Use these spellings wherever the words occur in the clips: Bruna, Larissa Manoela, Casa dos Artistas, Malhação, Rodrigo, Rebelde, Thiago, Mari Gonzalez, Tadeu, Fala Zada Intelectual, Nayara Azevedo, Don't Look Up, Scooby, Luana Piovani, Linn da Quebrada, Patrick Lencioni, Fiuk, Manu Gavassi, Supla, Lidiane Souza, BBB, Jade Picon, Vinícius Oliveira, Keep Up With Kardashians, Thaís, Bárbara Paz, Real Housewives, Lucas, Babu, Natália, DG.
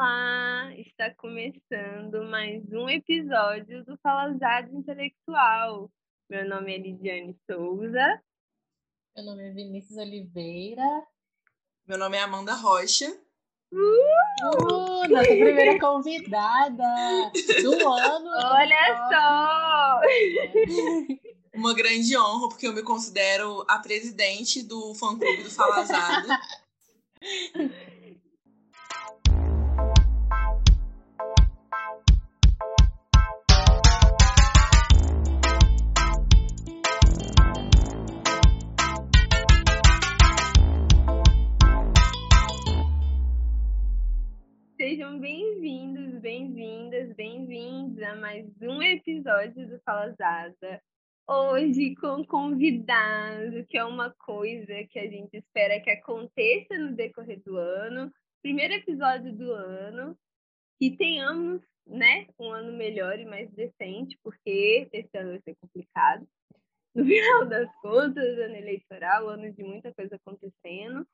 Olá! Está começando mais um episódio do Fala Zada Intelectual. Meu nome é Lidiane Souza. Meu nome é Vinícius Oliveira. Meu nome é Amanda Rocha. Nossa primeira convidada do ano! Olha só! Uma grande honra, porque eu me considero a presidente do fã-clube do Fala Zada. Sejam bem-vindos, bem-vindas, bem-vindos a mais um episódio do Fala Zada. Hoje com convidado, que é uma coisa que a gente espera que aconteça no decorrer do ano. Primeiro episódio do ano, que tenhamos, né, um ano melhor e mais decente, porque esse ano vai ser complicado. No final das contas, ano eleitoral, ano de muita coisa acontecendo.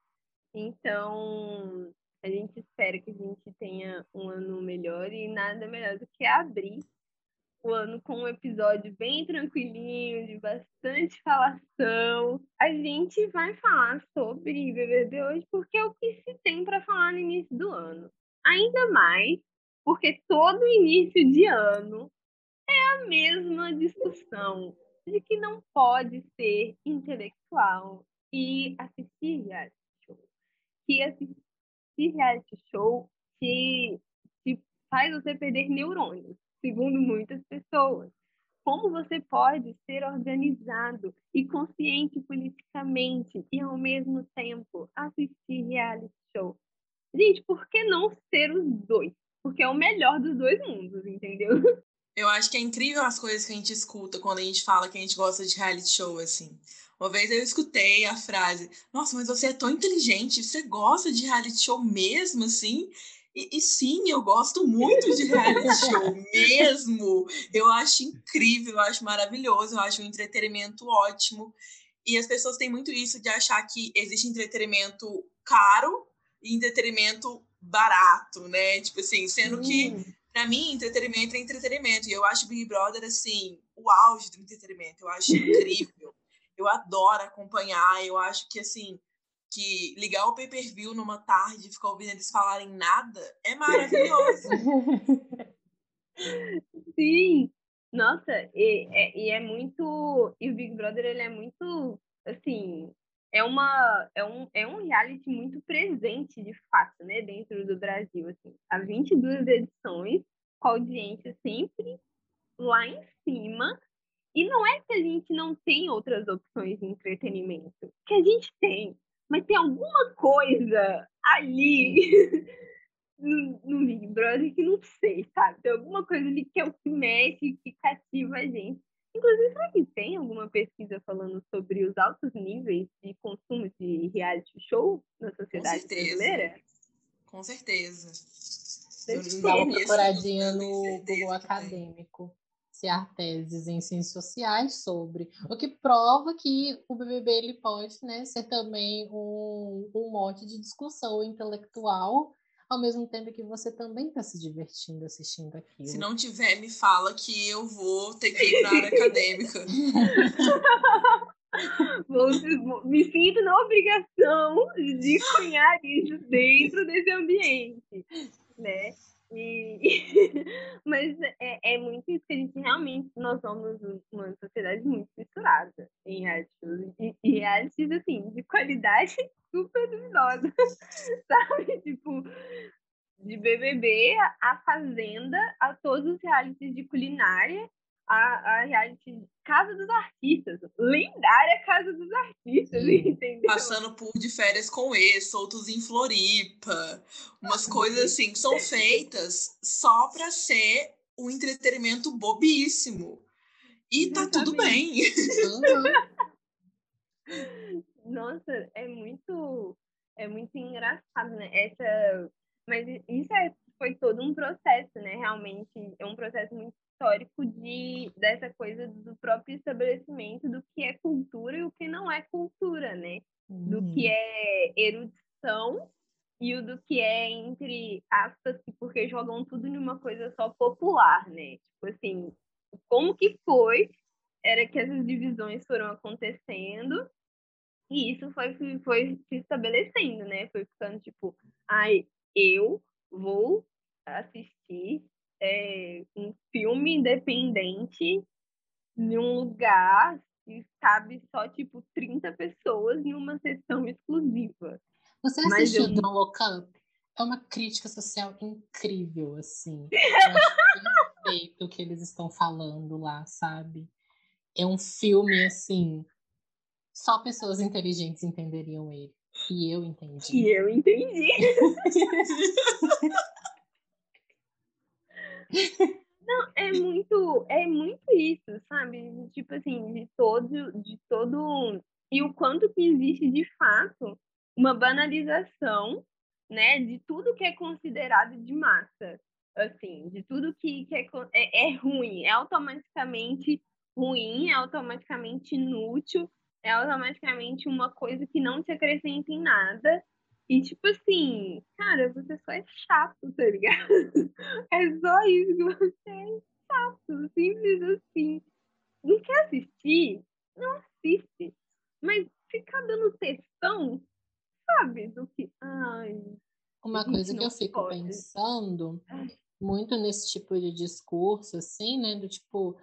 Então, a gente espera que a gente tenha um ano melhor e nada melhor do que abrir o ano com um episódio bem tranquilinho, de bastante falação. A gente vai falar sobre BBB hoje porque é o que se tem para falar no início do ano. Ainda mais porque todo início de ano é a mesma discussão de que não pode ser intelectual e assistir reality show. Que assistir reality show te faz você perder neurônios. Segundo muitas pessoas, como você pode ser organizado e consciente politicamente e, ao mesmo tempo, assistir reality show? Gente, por que não ser os dois? Porque é o melhor dos dois mundos, entendeu? Eu acho que é incrível as coisas que a gente escuta quando a gente fala que a gente gosta de reality show, assim. Uma vez eu escutei a frase, nossa, mas você é tão inteligente, você gosta de reality show mesmo, assim? E sim, eu gosto muito de reality show, mesmo. Eu acho incrível, eu acho maravilhoso, eu acho um entretenimento ótimo. E as pessoas têm muito isso de achar que existe entretenimento caro e entretenimento barato, né? Tipo assim, sendo que, pra mim, entretenimento é entretenimento. E eu acho Big Brother, assim, o auge do entretenimento. Eu acho incrível. Eu adoro acompanhar, eu acho que, assim, que ligar o pay-per-view numa tarde e ficar ouvindo eles falarem nada é maravilhoso. Sim. Nossa, e é muito... E o Big Brother, ele é muito, assim... É um reality muito presente, de fato, né? Dentro do Brasil, assim. Há 22 edições, com audiência sempre lá em cima. E não é que a gente não tem outras opções de entretenimento. Que a gente tem. Mas tem alguma coisa ali no Big Brother que não sei, sabe? Tem alguma coisa ali que é o que mexe, que cativa a gente. Inclusive, será que tem alguma pesquisa falando sobre os altos níveis de consumo de reality show na sociedade brasileira? Com certeza. Eu dá uma procuradinha no Google acadêmico. Ciar teses em ciências sociais sobre, o que prova que o BBB ele pode, né, ser também um mote de discussão intelectual, ao mesmo tempo que você também está se divertindo assistindo aquilo. Se não tiver, me fala que eu vou ter que ir para a área acadêmica. Me sinto na obrigação de cunhar isso dentro desse ambiente, né? Mas é muito isso, que a gente realmente, nós somos uma sociedade muito misturada em reality shows, e reality, assim, de qualidade super duvidosa, sabe? Tipo, de BBB, a Fazenda, a todos os realities de culinária, a reality Casa dos Artistas, lendária Casa dos Artistas, entendeu? Passando por De Férias com Ex, soltos em Floripa, umas coisas assim que são feitas só para ser um entretenimento bobíssimo. E tá tudo bem. Nossa, é muito engraçado, né? Mas isso foi todo um processo, né? Realmente, é um processo muito histórico dessa coisa do próprio estabelecimento do que é cultura e o que não é cultura, né? Do que é erudição e o do que é, entre aspas, porque jogam tudo numa coisa só popular, né? Tipo assim, como que foi, era que essas divisões foram acontecendo e isso foi se estabelecendo, né? Foi ficando tipo, ai, eu vou assistir um filme independente em um lugar que cabe só, tipo, 30 pessoas em uma sessão exclusiva. Você assistiu Don't Look Up? É uma crítica social incrível, assim. Eu acho perfeito o que eles estão falando lá, sabe? É um filme, assim, só pessoas inteligentes entenderiam ele. E eu entendi. Não, é muito isso, sabe? Tipo assim, de todo... E o quanto que existe, de fato, uma banalização, né? De tudo que é considerado de massa. Assim, de tudo que é ruim. É automaticamente ruim, é automaticamente inútil, é automaticamente uma coisa que não te acrescenta em nada. E, tipo assim, cara, você só é chato, tá ligado? É só isso, que você é chato, simples assim. Não quer assistir? Não assiste. Mas ficar dando textão, sabe? Do que... Ai, uma coisa que eu fico pensando muito nesse tipo de discurso, assim, né? Do tipo,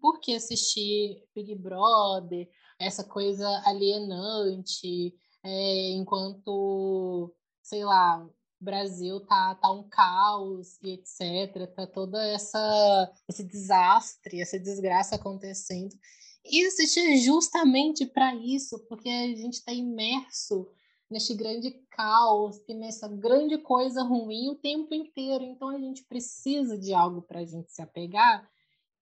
por que assistir Big Brother? Essa coisa alienante... enquanto, sei lá, o Brasil tá um caos e etc, tá toda esse desastre, essa desgraça acontecendo, e assistir justamente para isso, porque a gente está imerso neste grande caos e nessa grande coisa ruim o tempo inteiro, então a gente precisa de algo para a gente se apegar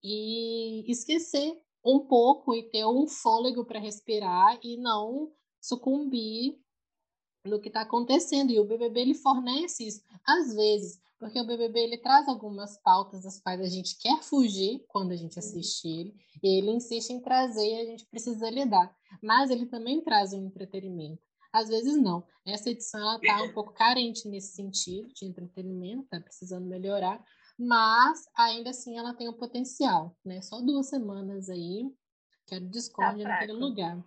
e esquecer um pouco e ter um fôlego para respirar e não sucumbir no que está acontecendo, e o BBB ele fornece isso, às vezes, porque o BBB ele traz algumas pautas das quais a gente quer fugir quando a gente assiste ele, e ele insiste em trazer e a gente precisa lidar, mas ele também traz um entretenimento, às vezes não, essa edição está um pouco carente nesse sentido de entretenimento, está precisando melhorar, mas ainda assim ela tem um potencial, né? Só 2 semanas aí, quero discórdia naquele lugar.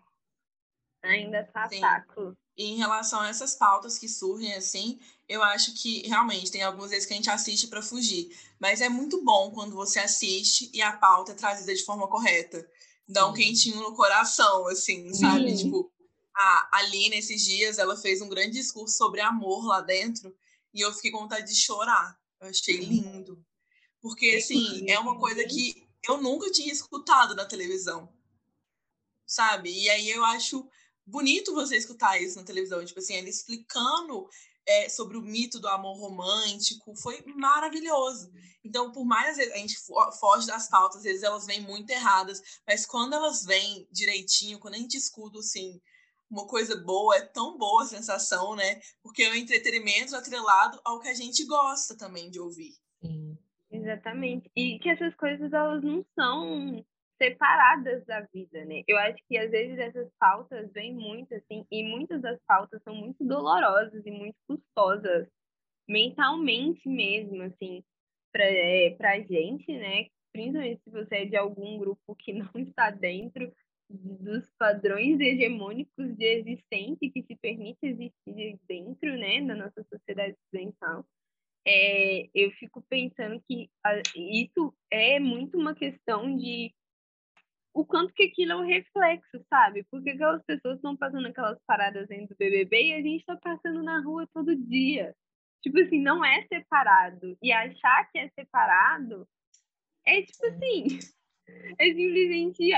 Ainda tá saco. Em relação a essas pautas que surgem, assim, eu acho que, realmente, tem algumas vezes que a gente assiste para fugir. Mas é muito bom quando você assiste e a pauta é trazida de forma correta. Dá um quentinho no coração, assim, sabe? Tipo, a Aline, esses dias, ela fez um grande discurso sobre amor lá dentro e eu fiquei com vontade de chorar. Eu achei lindo. Porque, assim, é uma coisa que eu nunca tinha escutado na televisão, sabe? E aí eu acho... bonito você escutar isso na televisão, tipo assim, ele explicando sobre o mito do amor romântico, foi maravilhoso. Então, por mais a gente foge das pautas, às vezes elas vêm muito erradas, mas quando elas vêm direitinho, quando a gente escuta, assim, uma coisa boa, é tão boa a sensação, né? Porque é um entretenimento atrelado ao que a gente gosta também de ouvir. Sim. Exatamente. E que essas coisas, elas não são... separadas da vida, né? Eu acho que às vezes essas pautas vêm muito assim, e muitas das pautas são muito dolorosas e muito custosas mentalmente mesmo, assim, pra gente, né? Principalmente se você é de algum grupo que não está dentro dos padrões hegemônicos de existência que te permite existir dentro, né, da nossa sociedade ocidental. Eu fico pensando que isso é muito uma questão de o quanto que aquilo é um reflexo, sabe? Porque aquelas pessoas estão passando aquelas paradas dentro do BBB e a gente está passando na rua todo dia. Tipo assim, não é separado. E achar que é separado é tipo assim, é simplesmente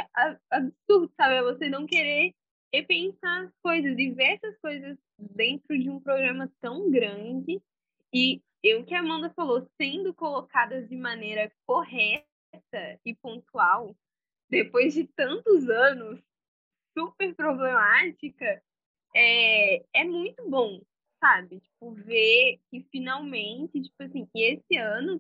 absurdo, sabe? É você não querer repensar as coisas, diversas coisas dentro de um programa tão grande. E o que a Amanda falou, sendo colocadas de maneira correta e pontual, depois de tantos anos, super problemática, é muito bom, sabe? Tipo, ver que finalmente, tipo assim, que esse ano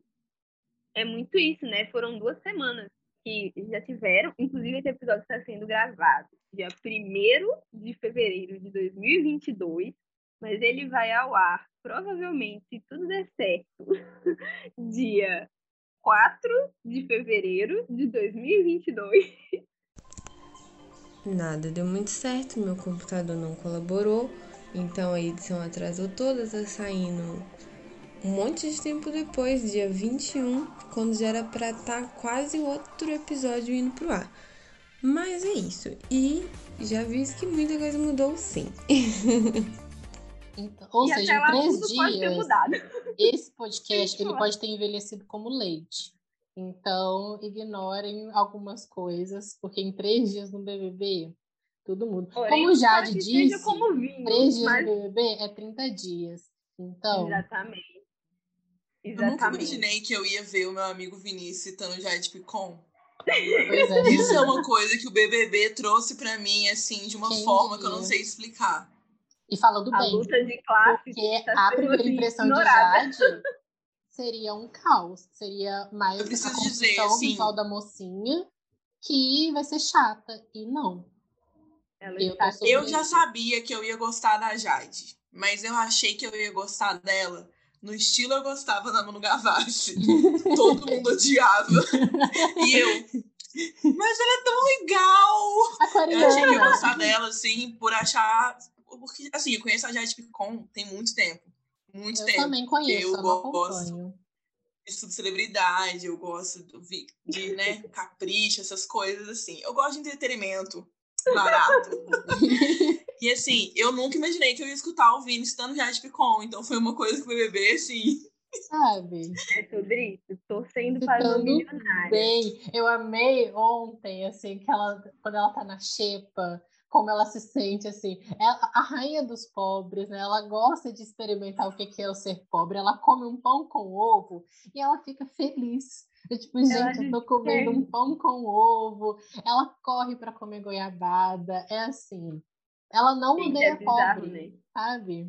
é muito isso, né? Foram 2 semanas que já tiveram, inclusive esse episódio está sendo gravado dia 1 de fevereiro de 2022, mas ele vai ao ar, provavelmente, se tudo der certo, dia 4 de fevereiro de 2022. Nada deu muito certo, meu computador não colaborou, então a edição atrasou toda, tá saindo um monte de tempo depois, dia 21, quando já era pra estar quase outro episódio indo pro ar. Mas é isso, e já vi que muita coisa mudou sim. Então, ou e seja, em 3 dias, esse podcast ele pode ter envelhecido como leite. Então, ignorem algumas coisas, porque em 3 dias no BBB, todo mundo... Porém, como Jade disse, como vinho, 3 dias mas... no BBB é 30 dias. Então... Exatamente. Eu nunca imaginei que eu ia ver o meu amigo Vinícius citando Jade Picon. Pois é. Isso é uma coisa que o BBB trouxe pra mim, assim, de uma forma que eu não sei explicar. E falando bem, luta de classe, porque a primeira impressão de Jade seria um caos, seria mais a construção visual da mocinha, que vai ser chata, e não. Eu já sabia que eu ia gostar da Jade, mas eu achei que eu ia gostar dela. No estilo, eu gostava da Manu Gavassi. Todo mundo odiava. E eu... Mas ela é tão legal! Aquariana. Eu achei que eu ia gostar dela, assim, por achar... Porque, assim, eu conheço a Jade Picon tem muito tempo. Muito tempo. Eu também conheço, eu gosto de subcelebridade, eu gosto de né, capricho, essas coisas, assim. Eu gosto de entretenimento barato. E, assim, eu nunca imaginei que eu ia escutar o Vini estando Jade Picon. Então, foi uma coisa que o BBB, assim... Sabe? É sobre isso. Torcendo para o milionário. Bem. Eu amei ontem, assim, que ela, quando ela tá na xepa... Como ela se sente, assim. Ela, a rainha dos pobres, né? Ela gosta de experimentar o que é o ser pobre. Ela come um pão com ovo e ela fica feliz. Eu, tipo, gente, eu tô comendo um pão com ovo. Ela corre pra comer goiabada. É assim. Ela não odeia pobre, né? Sabe?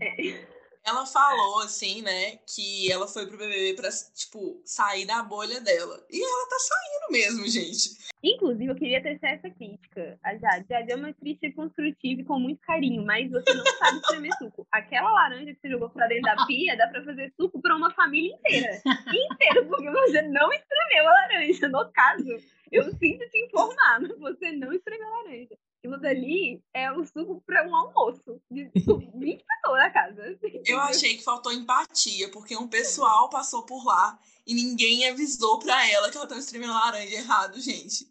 Ela falou, assim, né? Que ela foi pro BBB pra, tipo, sair da bolha dela. E ela tá saindo mesmo, gente. Inclusive, eu queria testar essa crítica. A Jade é uma crítica construtiva e com muito carinho, mas você não sabe espremer suco. Aquela laranja que você jogou pra dentro da pia, dá pra fazer suco pra uma família inteira. Inteira, porque você não espremeu a laranja. No caso, eu sinto te informar, mas você não espremeu a laranja. Aquilo dali é o suco pra um almoço de 20 pessoas na casa. Eu achei que faltou empatia, porque um pessoal passou por lá e ninguém avisou pra ela que ela tava espremendo a laranja errado, gente.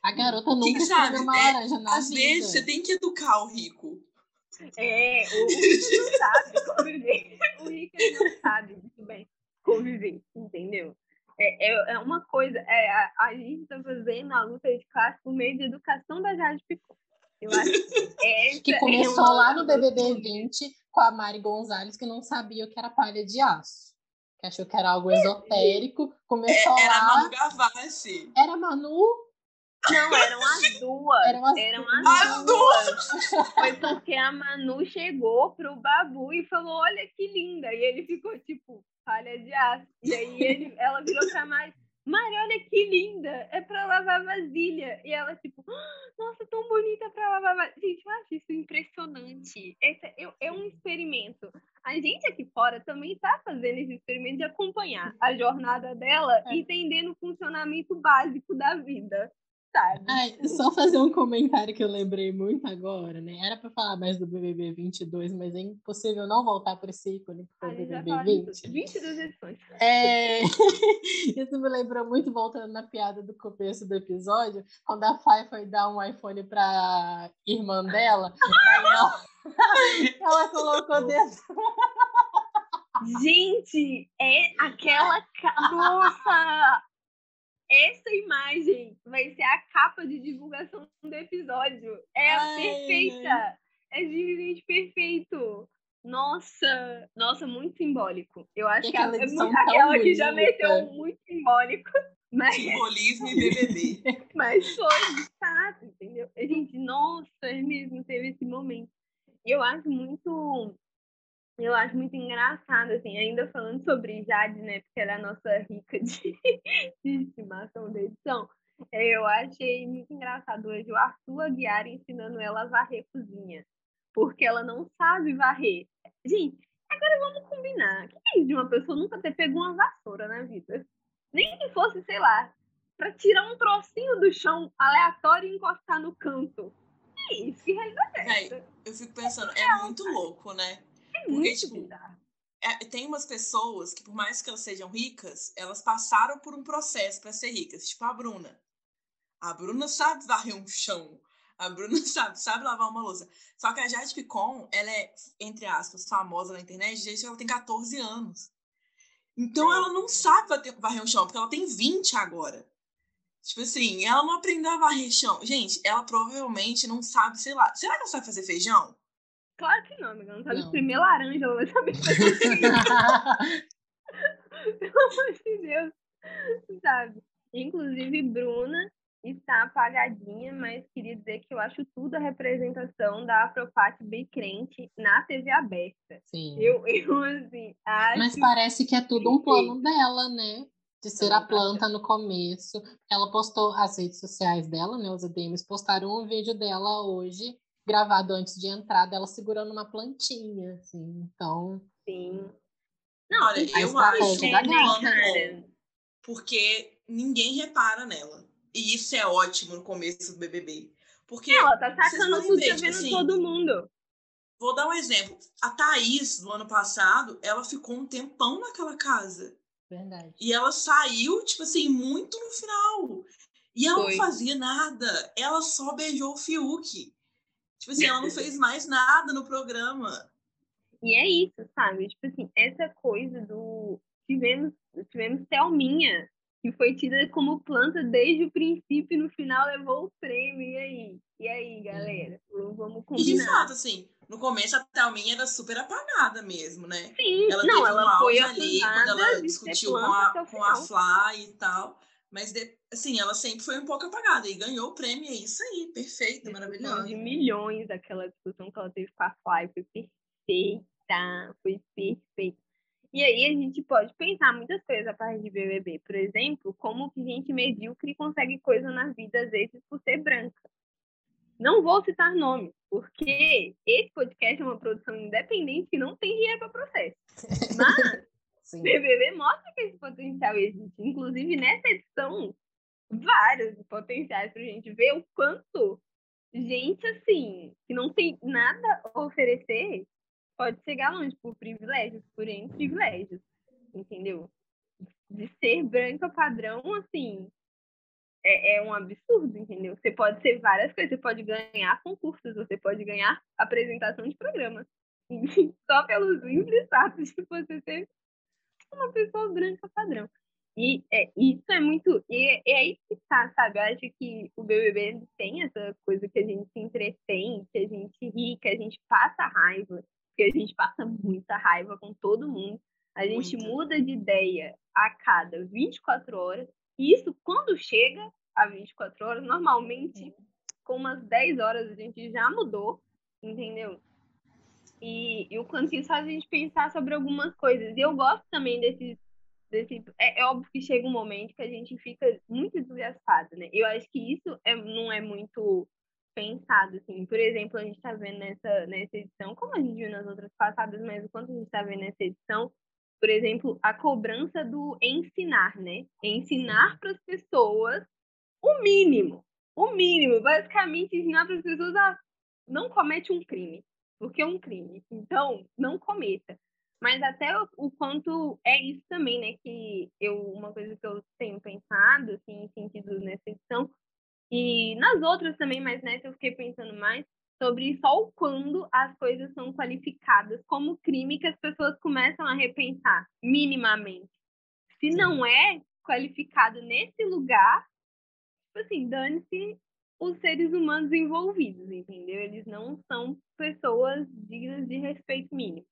A garota nunca espremeu uma laranja na vida. Vezes você tem que educar o rico. O rico não sabe conviver. O rico não sabe muito bem conviver, entendeu? É uma coisa, a gente tá fazendo a luta de classe por meio da educação da Jade Picon. Eu acho que começou lá no BBB 20 com a Mari Gonzalez, que não sabia o que era palha de aço. Que achou que era algo esotérico. Começou era lá... Era Manu Gavassi. Era Manu... Não, eram as duas. Foi porque a Manu chegou pro Babu e falou, olha que linda. E ele ficou tipo, palha de aço. E aí ela virou pra Mari, Mari, olha que linda, é pra lavar vasilha. E ela tipo, nossa, tão bonita pra lavar vasilha. Gente, eu acho isso impressionante. É um experimento. A gente aqui fora também tá fazendo esse experimento de acompanhar a jornada dela, entendendo o funcionamento básico da vida. Ai, só fazer um comentário que eu lembrei muito agora, né? Era pra falar mais do BBB 22, mas é impossível não voltar pra esse ícone que foi o BBB 20. 22 edições. Isso me lembrou muito, voltando na piada do começo do episódio, quando a Fai foi dar um iPhone pra irmã dela, ela colocou dentro... Gente, é aquela... Nossa... Essa imagem vai ser a capa de divulgação do episódio. Perfeita. É simplesmente perfeito. Nossa, muito simbólico. Eu acho que ela que já meteu muito simbólico. Mas... Simbolismo e BBB. Mas foi de fato, entendeu? Gente, nossa, mesmo teve esse momento. Eu acho muito engraçado, assim, ainda falando sobre Jade, né, porque ela é a nossa rica de estimação da edição, eu achei muito engraçado hoje o Arthur Aguiar ensinando ela a varrer cozinha, porque ela não sabe varrer. Gente, Agora vamos combinar. Que é isso de uma pessoa nunca ter pego uma vassoura na vida? Nem que fosse, sei lá, pra tirar um trocinho do chão aleatório e encostar no canto. Que é isso? Que realidade é essa? Eu fico pensando, é muito louco, né? É muito bizarro. Tem umas pessoas que, por mais que elas sejam ricas, elas passaram por um processo para ser ricas. Tipo a Bruna. A Bruna sabe varrer um chão. A Bruna sabe lavar uma louça. Só que a Jade Picon, ela é, entre aspas, famosa na internet desde que ela tem 14 anos. Então, ela não sabe varrer um chão, porque ela tem 20 agora. Tipo assim, ela não aprendeu a varrer chão. Gente, ela provavelmente não sabe, sei lá... Será que ela sabe fazer feijão? Claro que não, amiga. Não sabe espremer laranja, ela vai saber fazer feijão. Pelo amor de Deus. Sabe? Inclusive, Bruna está apagadinha, mas queria dizer que eu acho tudo a representação da Afropate bem crente na TV aberta. Sim. Eu assim, acho... Mas parece que é tudo um plano dela, né? De ser a planta no começo. Ela postou as redes sociais dela, né? Os ADMs postaram um vídeo dela hoje, gravado antes de entrar, dela segurando uma plantinha, assim. Então... Sim. Não, olha, eu acho que é um plano, porque ninguém repara nela. E isso é ótimo no começo do BBB. Porque ela tá sacando tudo, tá vendo assim, todo mundo. Vou dar um exemplo. A Thaís, do ano passado, ela ficou um tempão naquela casa. Verdade. E ela saiu, tipo assim, muito no final. E ela não fazia nada. Ela só beijou o Fiuk. Tipo assim, ela não fez mais nada no programa. E é isso, sabe? Tipo assim, essa coisa do... Tivemos Thelminha, que foi tida como planta desde o princípio e no final levou o prêmio. E aí? E aí, galera? Vamos combinar. E de fato, assim, no começo a Thelminha era super apagada mesmo, né? Sim, ela não, ela foi ali quando ela discutiu com a Fly e tal. Mas, assim, ela sempre foi um pouco apagada e ganhou o prêmio. É isso aí, perfeita, maravilhosa. De milhões, aquela discussão que ela teve com a Fly foi perfeita, foi perfeita. E aí a gente pode pensar muitas coisas a partir de BBB. Por exemplo, como que gente medíocre consegue coisa na vida, às vezes, por ser branca. Não vou citar nomes, porque esse podcast é uma produção independente que não tem dinheiro para processo. Mas o BBB mostra que esse potencial existe. Inclusive, nessa edição, vários potenciais para a gente ver o quanto gente, assim, que não tem nada a oferecer, pode chegar longe por privilégios, por entre privilégios, entendeu? De ser branca padrão, assim, é um absurdo, entendeu? Você pode ser várias coisas, você pode ganhar concursos, você pode ganhar apresentação de programas, só pelo simples fato de você ser uma pessoa branca padrão. E isso é muito... E é isso que tá, sabe? Eu acho que o BBB tem essa coisa que a gente se entretém, que a gente ri, que a gente passa raiva, porque a gente passa muita raiva com todo mundo. A gente muda de ideia a cada 24 horas. E isso, quando chega a 24 horas, normalmente, com umas 10 horas, a gente já mudou, entendeu? E o quanto isso faz a gente pensar sobre algumas coisas. E eu gosto também desse é óbvio que chega um momento que a gente fica muito desgastado, né? Eu acho que isso não é muito... pensado, assim, por exemplo, a gente tá vendo nessa edição, como a gente viu nas outras passadas, mas o quanto a gente tá vendo nessa edição, por exemplo, a cobrança do ensinar, né? Ensinar pras pessoas o mínimo, basicamente ensinar pras pessoas a não comete um crime, porque é um crime, então não cometa. Mas até o quanto é isso também, né, que uma coisa que eu tenho pensado, assim, em sentido nessa edição, e nas outras também, mas nessa eu fiquei pensando mais sobre só o quando as coisas são qualificadas como crime que as pessoas começam a repensar minimamente. Se não é qualificado nesse lugar, assim, dane-se os seres humanos envolvidos, entendeu? Eles não são pessoas dignas de respeito mínimo.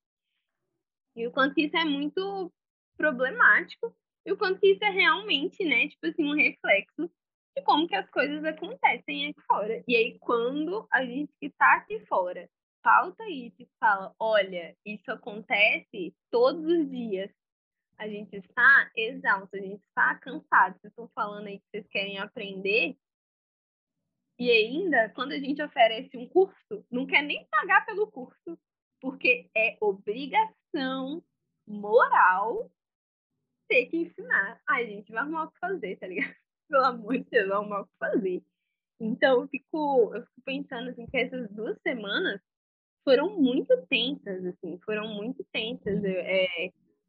E o quanto isso é muito problemático, e o quanto isso é realmente, né, tipo assim, um reflexo de como que as coisas acontecem aqui fora. E aí, quando a gente que tá aqui fora pauta isso e fala, olha, isso acontece todos os dias, a gente está exausto, a gente está cansado, vocês estão falando aí que vocês querem aprender, e ainda, quando a gente oferece um curso, não quer nem pagar pelo curso, porque é obrigação obrigação moral ter que ensinar. Ai, gente, vai arrumar o que fazer, tá ligado? Pelo amor de Deus, vai arrumar o que fazer. Então, eu fico pensando assim, que essas 2 semanas foram muito tensas, assim,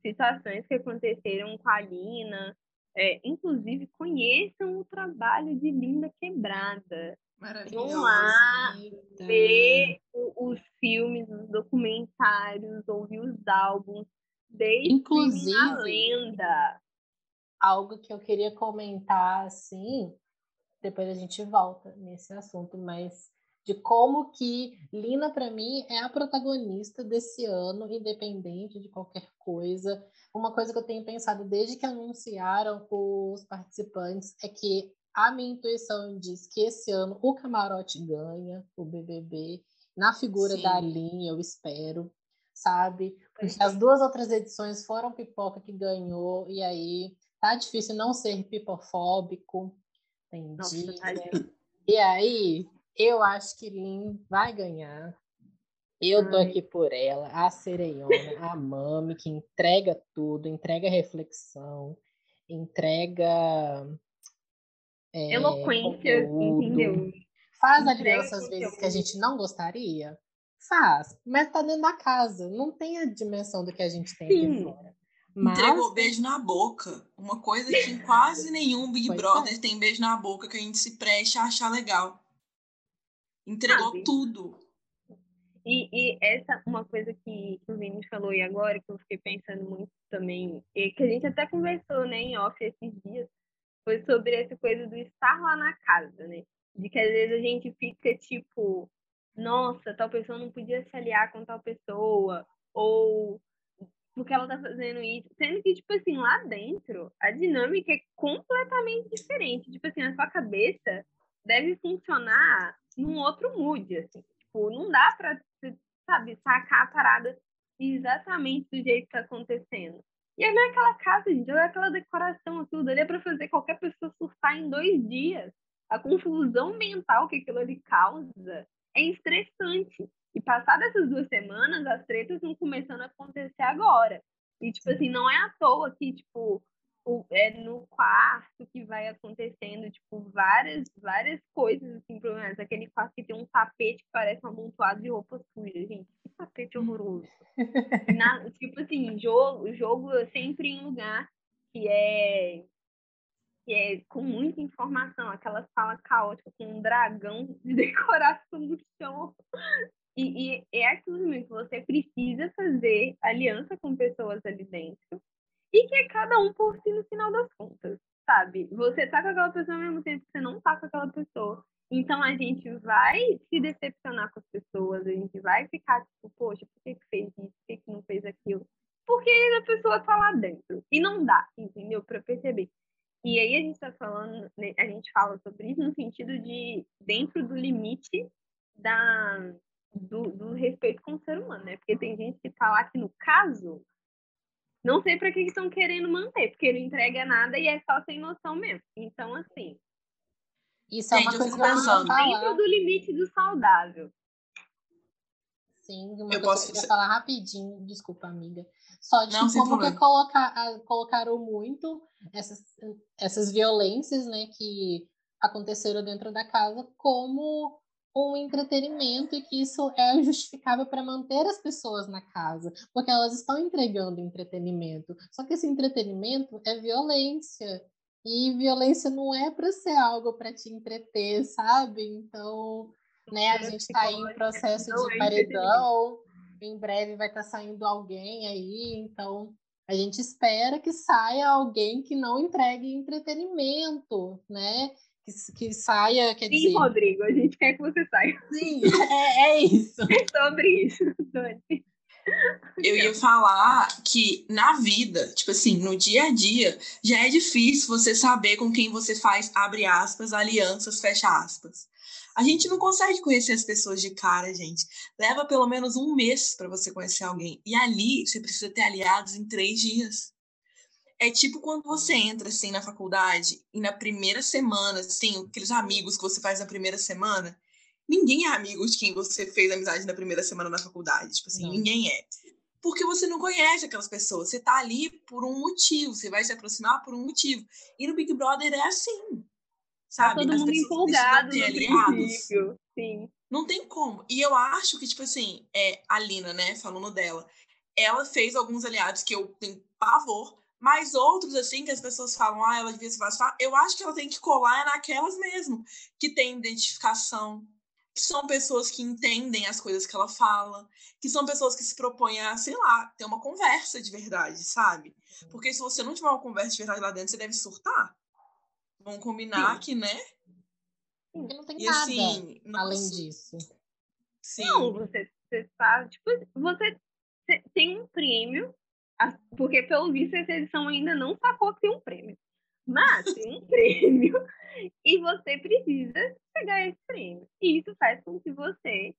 situações que aconteceram com a Lina. Inclusive, conheçam o trabalho de Linn da Quebrada. Maravilhoso. Vão lá ver os filmes, os documentários, ouvir os álbuns, desde a lenda. Algo que eu queria comentar, assim, depois a gente volta nesse assunto, mas de como que Lina, para mim, é a protagonista desse ano, independente de qualquer coisa. Uma coisa que eu tenho pensado desde que anunciaram os participantes é que a minha intuição diz que esse ano o camarote ganha, o BBB, na figura Sim. da Aline, eu espero, sabe? Porque as 2 outras edições foram Pipoca que ganhou, e aí tá difícil não ser pipofóbico, entendi. Nossa, tá difícil. E aí... eu acho que Linn vai ganhar. Eu tô aqui por ela, a sereiona, a mami, que entrega tudo, entrega reflexão, entrega... eloquência, entendeu? Faz a aliança às vezes que a gente não gostaria. Faz, mas tá dentro da casa. Não tem a dimensão do que a gente tem Sim. aqui fora. Mas... entregou beijo na boca. Uma coisa que quase nenhum Big pois Brother tem beijo na boca que a gente se preste a achar legal. Entregou tudo. E essa uma coisa que o Vini falou e agora, que eu fiquei pensando muito também, e que a gente até conversou, né, em off esses dias, foi sobre essa coisa do estar lá na casa, né? De que às vezes a gente fica tipo, nossa, tal pessoa não podia se aliar com tal pessoa, ou porque ela tá fazendo isso. Sendo que, tipo assim, lá dentro, a dinâmica é completamente diferente. Tipo assim, a sua cabeça deve funcionar num outro mood, assim. Tipo, não dá pra, sabe, sacar a parada exatamente do jeito que tá acontecendo. E aí não é aquela casa, gente, é aquela decoração, aquilo ali é pra fazer qualquer pessoa surtar em 2 dias. A confusão mental que aquilo ali causa é estressante. E passadas essas 2 semanas, as tretas estão começando a acontecer agora. E, tipo assim, não é à toa que, tipo... é no quarto que vai acontecendo, tipo, várias coisas, assim, problemas. Aquele quarto que tem um tapete que parece um amontoado de roupa suja, gente. Que tapete horroroso. Tipo assim, jogo sempre em lugar que é com muita informação. Aquela sala caótica com um dragão de decoração no chão. E é aquilo mesmo, você precisa fazer aliança com pessoas ali dentro. E que é cada um por si no final das contas, sabe? Você tá com aquela pessoa ao mesmo tempo que você não tá com aquela pessoa. Então, a gente vai se decepcionar com as pessoas, a gente vai ficar tipo, poxa, por que fez isso? Por que não fez aquilo? Porque a pessoa tá lá dentro. E não dá, entendeu? Pra perceber. E aí, a gente fala sobre isso no sentido de dentro do limite do respeito com o ser humano, né? Porque tem gente que tá lá que, no caso... não sei para que estão querendo manter, porque não entrega nada e é só sem noção mesmo. Então, assim... isso é uma coisa que eu não falar. Dentro do limite do saudável. Sim, uma coisa que eu queria falar rapidinho. Desculpa, amiga. Só de como que colocaram muito essas violências, né, que aconteceram dentro da casa como... um entretenimento, e que isso é justificável para manter as pessoas na casa, porque elas estão entregando entretenimento. Só que esse entretenimento é violência, e violência não é para ser algo para te entreter, sabe? Então, né, a gente está aí em processo de paredão, em breve vai estar saindo alguém aí, então a gente espera que saia alguém que não entregue entretenimento, né? Que saia, quer dizer... Sim, Rodrigo, a gente quer que você saia. Sim, é isso. É sobre isso, Dani. Eu ia falar que na vida, tipo assim, no dia a dia, já é difícil você saber com quem você faz, abre aspas, alianças, fecha aspas. A gente não consegue conhecer as pessoas de cara, gente. Leva pelo menos 1 mês para você conhecer alguém. E ali, você precisa ter aliados em 3 dias. É tipo quando você entra, assim, na faculdade e na primeira semana, assim, aqueles amigos que você faz na primeira semana, ninguém é amigo de quem você fez amizade na primeira semana na faculdade, tipo assim, Não. Ninguém é. porque você não conhece aquelas pessoas. Você está ali por um motivo, você vai se aproximar por um motivo. E no Big Brother é assim, sabe? Todo mundo empolgado no princípio. Sim. Não tem como. E eu acho que, tipo assim, a Lina, né, falando dela, ela fez alguns aliados que eu tenho pavor, mas outros, assim, que as pessoas falam, ah, ela devia se afastar. Eu acho que ela tem que colar naquelas mesmo, que tem identificação, que são pessoas que entendem as coisas que ela fala, que são pessoas que se propõem a, sei lá, ter uma conversa de verdade, sabe? Porque se você não tiver uma conversa de verdade lá dentro, você deve surtar. Vamos combinar que, né? Porque não tem nada assim, além disso. Sim. Não, você faz, tipo, você tem um prêmio, porque pelo visto essa edição ainda não sacou que tem um prêmio. Mas tem um prêmio e você precisa pegar esse prêmio. E isso faz com que você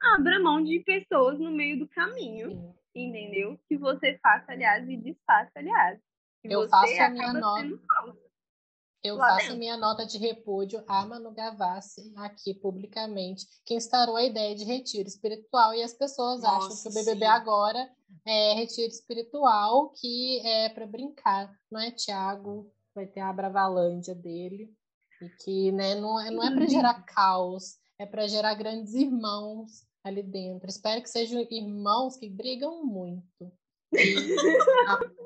abra mão de pessoas no meio do caminho, entendeu? Que você faça, aliás, e desfaça, aliás. Que eu você faço a minha nota. Eu faço minha nota de repúdio à Manu Gavassi aqui publicamente, que instaurou a ideia de retiro espiritual, e as pessoas acham que o BBB agora é retiro espiritual, que é para brincar, não é, Thiago? Vai ter a Bravalândia dele, e que, né, não é para gerar caos, é para gerar grandes irmãos ali dentro. Espero que sejam irmãos que brigam muito. Sabe?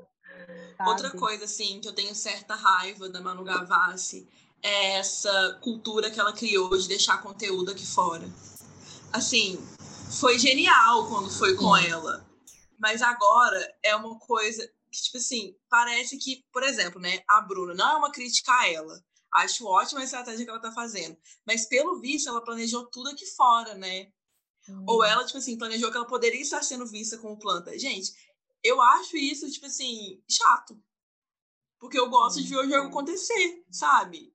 Outra coisa, assim, que eu tenho certa raiva da Manu Gavassi é essa cultura que ela criou de deixar conteúdo aqui fora. Assim, foi genial quando foi com ela, mas agora é uma coisa que, tipo assim, parece que, por exemplo, né, a Bruna, não é uma crítica a ela, acho ótima a estratégia que ela tá fazendo, mas pelo visto ela planejou tudo aqui fora, né? Ou ela, tipo assim, planejou que ela poderia estar sendo vista como planta. Gente, eu acho isso, tipo assim, chato. Porque eu gosto de ver o jogo acontecer, sabe?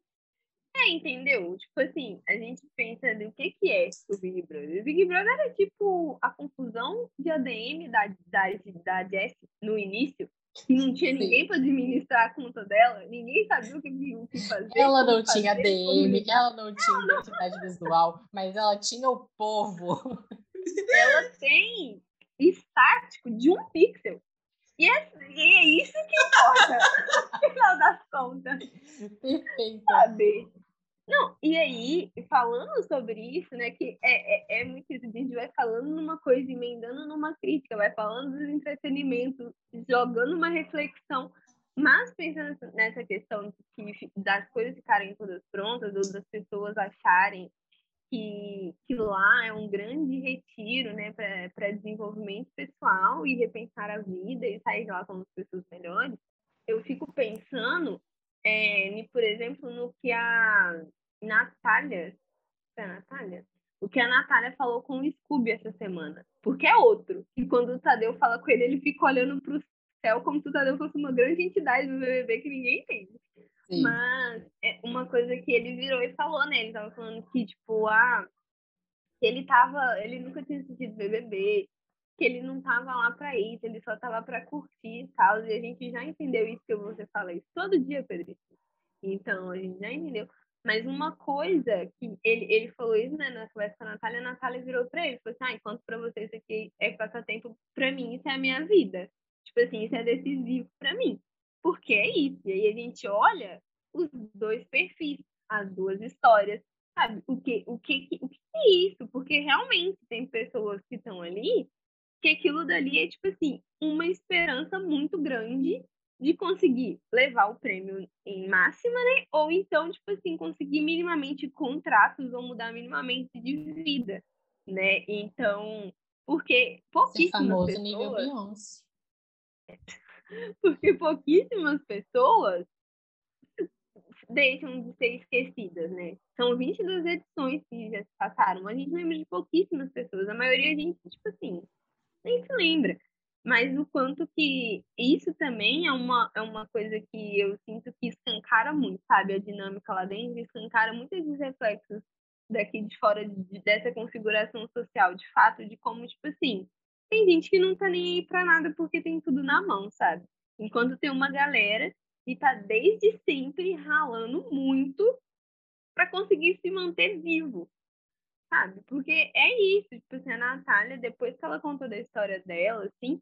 É, entendeu? Tipo assim, a gente pensa do que é o Big Brother. O Big Brother era tipo a confusão de ADM da Jéssica no início, que não tinha ninguém pra administrar a conta dela, ninguém sabia o que fazer. Ela não tinha ADM, ela não tinha identidade visual, mas ela tinha o povo. Ela tem estático de um pixel. E é isso que importa no final das contas. Perfeito. Sabe? Não, e aí, falando sobre isso, né, que é muito isso, a gente vai falando numa coisa, emendando numa crítica, vai falando dos entretenimentos, jogando uma reflexão, mas pensando nessa questão de que, das coisas ficarem todas prontas, ou das pessoas acharem que lá é um grande retiro, né, para desenvolvimento pessoal e repensar a vida e sair de lá como pessoas melhores. Eu fico pensando, por exemplo, no que a Natália... O que a Natália falou com o Scooby essa semana. Porque é outro. E quando o Tadeu fala com ele, ele fica olhando para o céu como se o Tadeu fosse uma grande entidade do BBB que ninguém entende. Sim. Mas é uma coisa que ele virou e falou, né? Ele tava falando que, tipo, ele nunca tinha assistido BBB, que ele não tava lá pra isso, ele só tava pra curtir e tal, e a gente já entendeu isso que você fala isso todo dia, Pedro. Então, a gente já entendeu. Mas uma coisa que ele falou isso, né, na conversa com a Natália virou pra ele, falou assim, enquanto pra você isso aqui é passatempo, pra mim isso é a minha vida. Tipo assim, isso é decisivo pra mim. Porque é isso, e aí a gente olha os dois perfis, as duas histórias, sabe? O que é isso? Porque realmente tem pessoas que estão ali que aquilo dali é, tipo assim, uma esperança muito grande de conseguir levar o prêmio em máxima, né? Ou então, tipo assim, conseguir minimamente contratos ou mudar minimamente de vida, né? Então, porque pouquíssimas pessoas... Porque pouquíssimas pessoas deixam de ser esquecidas, né? São 22 edições que já se passaram. A gente lembra de pouquíssimas pessoas. A maioria a gente, tipo assim, nem se lembra. Mas o quanto que isso também é uma coisa que eu sinto que escancara muito, sabe? A dinâmica lá dentro escancara muitos dos reflexos daqui de fora dessa configuração social, de fato, de como, tipo assim... Tem gente que não tá nem aí pra nada porque tem tudo na mão, sabe? Enquanto tem uma galera que tá desde sempre ralando muito pra conseguir se manter vivo. sabe? Porque é isso, tipo assim, a Natália, depois que ela contou da história dela, assim,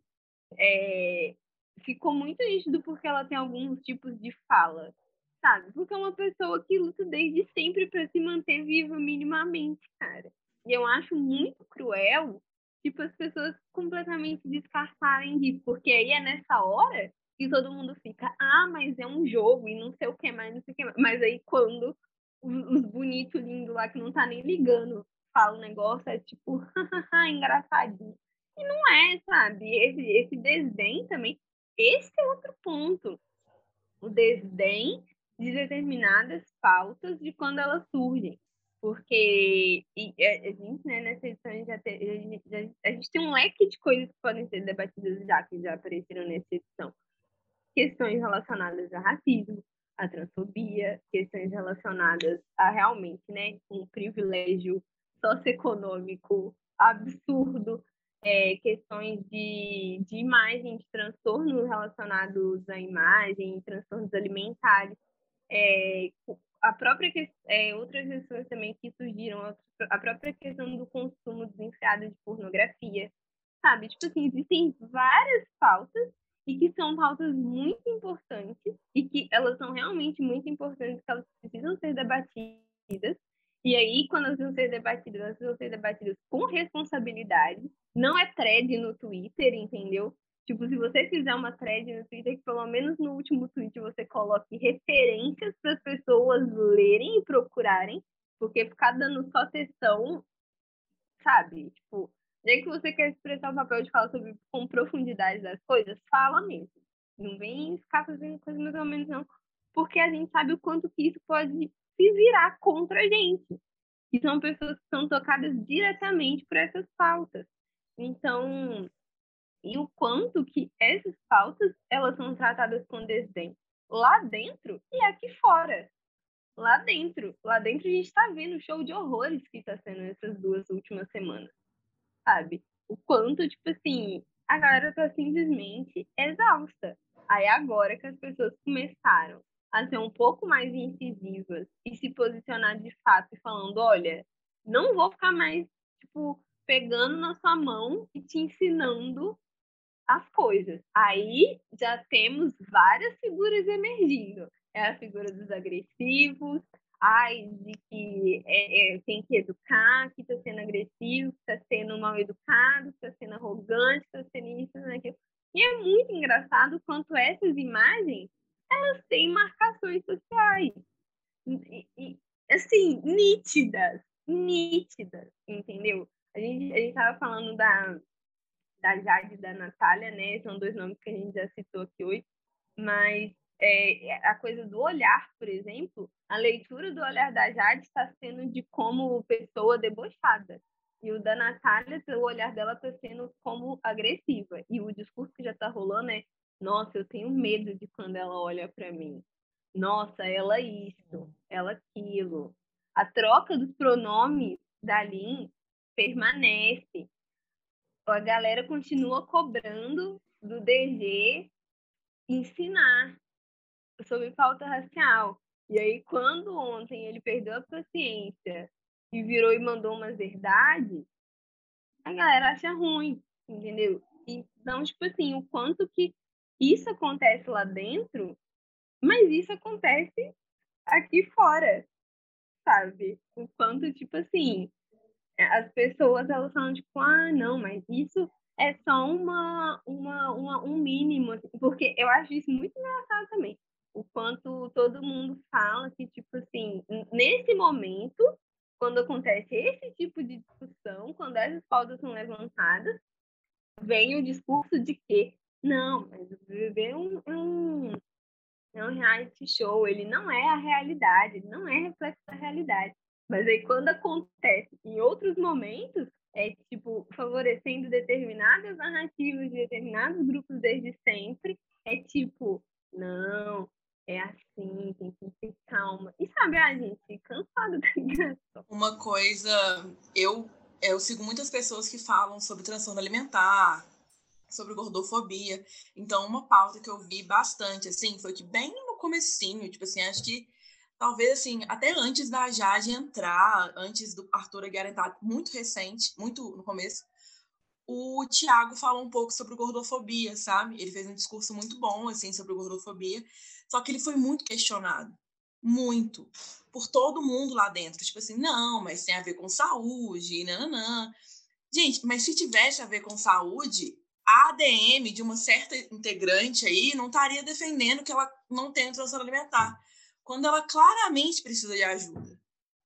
ficou muito nítido porque ela tem alguns tipos de fala, sabe? Porque é uma pessoa que luta desde sempre pra se manter viva minimamente, cara. E eu acho muito cruel, tipo, as pessoas completamente disfarçarem disso, porque aí é nessa hora que todo mundo fica, ah, mas é um jogo e não sei o que mais, não sei o que mais. Mas aí quando os bonitos, lindos lá, que não tá nem ligando, falam um negócio, é tipo, hahaha, engraçadinho. E não é, sabe? Esse desdém também, esse é outro ponto. O desdém de determinadas pautas de quando elas surgem. Porque a gente, né, nessa edição, a gente tem um leque de coisas que podem ser debatidas que já apareceram nessa edição. Questões relacionadas a racismo, a transfobia, questões relacionadas a realmente, né, um privilégio socioeconômico absurdo, questões de imagem, de transtornos relacionados à imagem, transtornos alimentares, a própria outras questões também que surgiram, a própria questão do consumo desenfreado de pornografia, sabe? Tipo assim, existem várias pautas e que são pautas muito importantes e que elas são realmente muito importantes, que elas precisam ser debatidas. E aí, quando elas vão ser debatidas com responsabilidade. Não é thread no Twitter, entendeu? Tipo, se você fizer uma thread no Twitter, que pelo menos no último tweet você coloque referências para as pessoas lerem e procurarem, porque ficar dando só textão, sabe? Tipo, já que você quer expressar o papel de falar sobre com profundidade das coisas, fala mesmo. Não vem ficar fazendo coisa mais ou menos, não. Porque a gente sabe o quanto que isso pode se virar contra a gente. E são pessoas que são tocadas diretamente por essas pautas. Então, e o quanto que essas pautas, elas são tratadas com desdém. Lá dentro e aqui fora. Lá dentro a gente está vendo o show de horrores que está sendo essas duas últimas semanas. Sabe? O quanto, tipo assim, a galera está simplesmente exausta. Aí agora que as pessoas começaram a ser um pouco mais incisivas e se posicionar de fato e falando, olha, não vou ficar mais, tipo, pegando na sua mão e te ensinando as coisas. Aí já temos várias figuras emergindo. É a figura dos agressivos, ai, de que tem que educar, que está sendo agressivo, que está sendo mal educado, que está sendo arrogante, que está sendo isso, aquilo. E é muito engraçado quanto essas imagens, elas têm marcações sociais. E, assim, nítidas, entendeu? A gente estava falando da Jade e da Natália, né? São dois nomes que a gente já citou aqui hoje. Mas a coisa do olhar, por exemplo, a leitura do olhar da Jade está sendo de como pessoa debochada. E o da Natália, o olhar dela está sendo como agressiva. E o discurso que já está rolando é, nossa, eu tenho medo de quando ela olha para mim. Nossa, ela isso, ela aquilo. A troca dos pronomes da Linn permanece. A galera continua cobrando do DG ensinar sobre pauta racial. E aí, quando ontem ele perdeu a paciência e virou e mandou umas verdades, a galera acha ruim, entendeu? Então, tipo assim, o quanto que isso acontece lá dentro, mas isso acontece aqui fora, sabe? O quanto, tipo assim, as pessoas, elas falam, tipo, ah, não, mas isso é só um mínimo, assim, porque eu acho isso muito engraçado também, o quanto todo mundo fala que, tipo assim, nesse momento, quando acontece esse tipo de discussão, quando essas pautas são levantadas, vem o discurso de que, não, mas o BBB é um reality show, ele não é a realidade, ele não é reflexo da realidade. Mas aí, quando acontece em outros momentos, é tipo, favorecendo determinadas narrativas de determinados grupos desde sempre, é tipo, não, é assim, tem que ter calma. E sabe, a gente cansada da ligação. Uma coisa, eu sigo muitas pessoas que falam sobre transtorno alimentar, sobre gordofobia. Então, uma pauta que eu vi bastante, assim, foi que bem no comecinho, tipo assim, acho que talvez, assim, até antes da Jade entrar, antes do Arthur Aguiar entrar, muito recente, muito no começo, o Thiago falou um pouco sobre gordofobia, sabe? Ele fez um discurso muito bom, assim, sobre gordofobia, só que ele foi muito questionado, muito, por todo mundo lá dentro. Tipo assim, não, mas tem a ver com saúde, nananã. Gente, mas se tivesse a ver com saúde, a ADM de uma certa integrante aí não estaria defendendo que ela não tenha transtorno alimentar, quando ela claramente precisa de ajuda,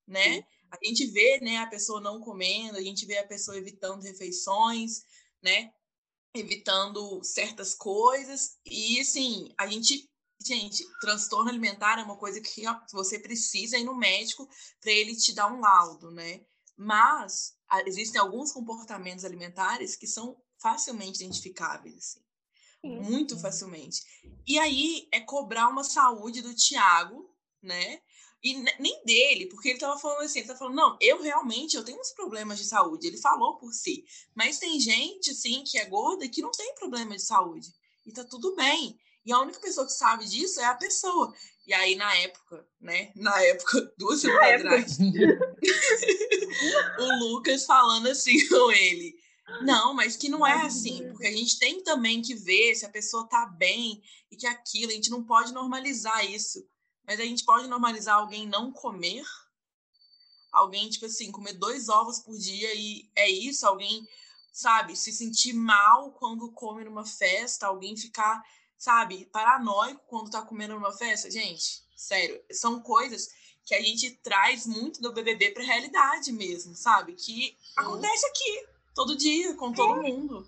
né? A gente vê, né, a pessoa não comendo, a gente vê a pessoa evitando refeições, né, evitando certas coisas. E, assim, a gente... Gente, transtorno alimentar é uma coisa que você precisa ir no médico para ele te dar um laudo, né? Mas existem alguns comportamentos alimentares que são facilmente identificáveis, assim. Muito facilmente. E aí é cobrar uma saúde do Thiago, né? E nem dele, porque ele estava falando assim, ele estava falando, não, eu tenho uns problemas de saúde. Ele falou por si. Mas tem gente, assim, que é gorda que não tem problema de saúde. E tá tudo bem. E a única pessoa que sabe disso é a pessoa. E aí, na época, né? Na época, 2 semanas atrás, o Lucas falando assim com ele. Não, mas que não é assim. Porque a gente tem também que ver se a pessoa tá bem e que aquilo. A gente não pode normalizar isso. Mas a gente pode normalizar alguém não comer? Alguém, tipo assim, comer 2 ovos por dia e é isso? Alguém, sabe, se sentir mal quando come numa festa? Alguém ficar... sabe, paranoico quando tá comendo numa festa? Gente, sério, são coisas que a gente traz muito do BBB pra realidade mesmo, sabe? Que acontece aqui, todo dia, com todo mundo.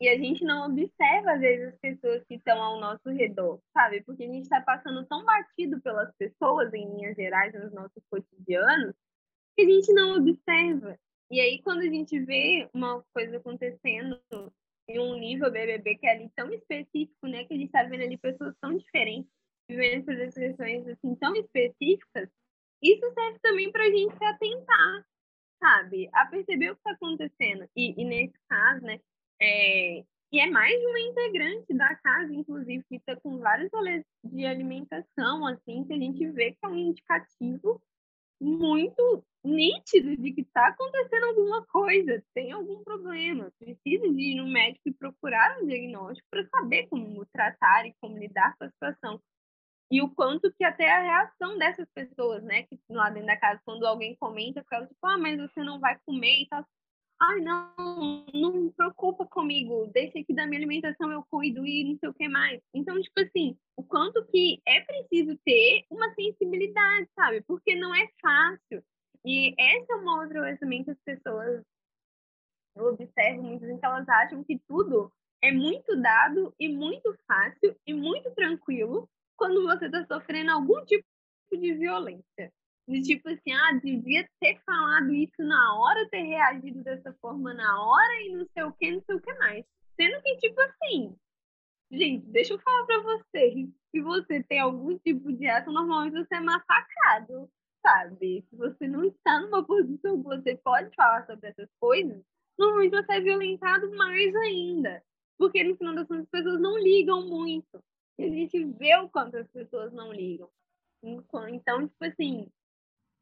E a gente não observa, às vezes, as pessoas que estão ao nosso redor, sabe? Porque a gente tá passando tão batido pelas pessoas, em linhas gerais, nos nossos cotidianos, que a gente não observa. E aí, quando a gente vê uma coisa acontecendo... em um nível BBB que é ali tão específico, né? Que a gente tá vendo ali pessoas tão diferentes, vivendo essas questões assim tão específicas. Isso serve também pra gente se atentar, sabe? A perceber o que tá acontecendo. E nesse caso, né? E é mais de uma integrante da casa, inclusive, que tá com vários rolês de alimentação, assim, que a gente vê que é um indicativo muito nítido de que está acontecendo alguma coisa, tem algum problema, precisa de ir no médico e procurar um diagnóstico para saber como tratar e como lidar com a situação. E o quanto que até a reação dessas pessoas, né, que lá dentro da casa, quando alguém comenta, fica tipo, ah, mas você não vai comer e tal. Ai, não, não me preocupa comigo, deixa aqui da minha alimentação, eu cuido e não sei o que mais. Então, tipo assim, o quanto que é preciso ter uma sensibilidade, sabe? Porque não é fácil. E essa é uma outra coisa também que as pessoas, eu observo muito, que elas acham que tudo é muito dado e muito fácil e muito tranquilo quando você está sofrendo algum tipo de violência. De tipo assim, ah, devia ter falado isso na hora, ter reagido dessa forma na hora e não sei o que mais. Sendo que, tipo assim, gente, deixa eu falar pra vocês, se você tem algum tipo de ato, normalmente você é massacrado, sabe? Se você não está numa posição que você pode falar sobre essas coisas, normalmente você é violentado mais ainda. Porque, no final das contas, as pessoas não ligam muito. E a gente vê o quanto as pessoas não ligam. Então, tipo assim...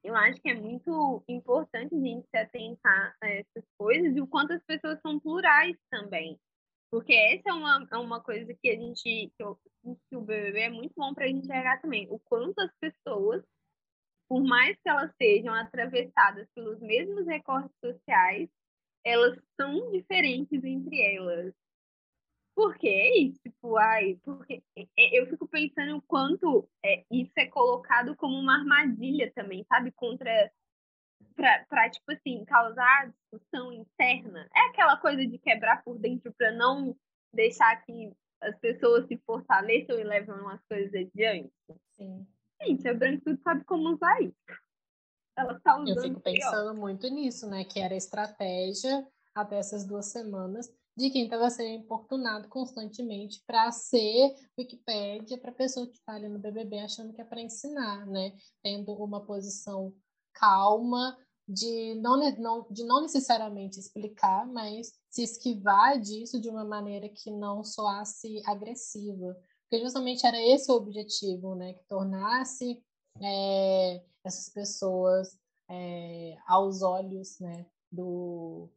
eu acho que é muito importante a gente se atentar a essas coisas e o quanto as pessoas são plurais também. Porque essa é uma coisa que a gente... que o BBB é muito bom para a gente enxergar também. O quanto as pessoas, por mais que elas sejam atravessadas pelos mesmos recortes sociais, elas são diferentes entre elas. Por quê? Tipo, ai, porque eu fico pensando o quanto isso é colocado como uma armadilha também, sabe? Contra, pra tipo assim, causar discussão interna. É aquela coisa de quebrar por dentro para não deixar que as pessoas se fortaleçam e levam as coisas adiante. Sim. Gente, a branquitude sabe como usar isso. Ela tá usando. Eu fico pensando muito nisso, né? Que era a estratégia até essas 2 semanas. De quem estava sendo importunado constantemente para ser Wikipédia para a pessoa que está ali no BBB achando que é para ensinar, né? Tendo uma posição calma de não necessariamente explicar, mas se esquivar disso de uma maneira que não soasse agressiva. Porque justamente era esse o objetivo, né? Que tornasse essas pessoas aos olhos, né, do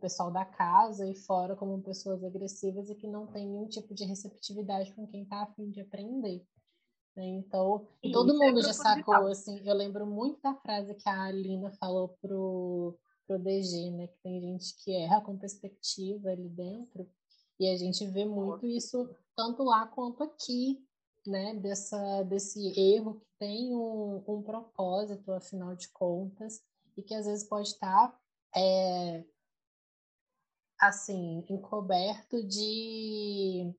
pessoal da casa e fora como pessoas agressivas e que não tem nenhum tipo de receptividade com quem está a fim de aprender. Né? Então, e todo mundo já sacou, assim, eu lembro muito da frase que a Aline falou pro DG, né, que tem gente que erra com perspectiva ali dentro, e a gente vê muito isso tanto lá quanto aqui, né, desse erro que tem um propósito, afinal de contas, e que às vezes pode estar assim, encoberto de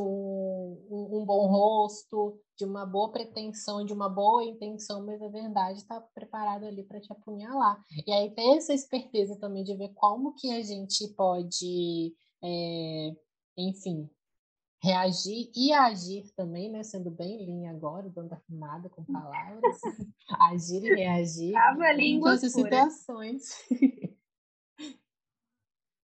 um bom rosto, de uma boa pretensão, de uma boa intenção, mas a verdade está preparada ali para te apunhalar. E aí tem essa esperteza também de ver como que a gente pode, enfim, reagir e agir também, né? Sendo bem linha agora, dando arrumada com palavras, agir e reagir. Tava língua pura. Situações.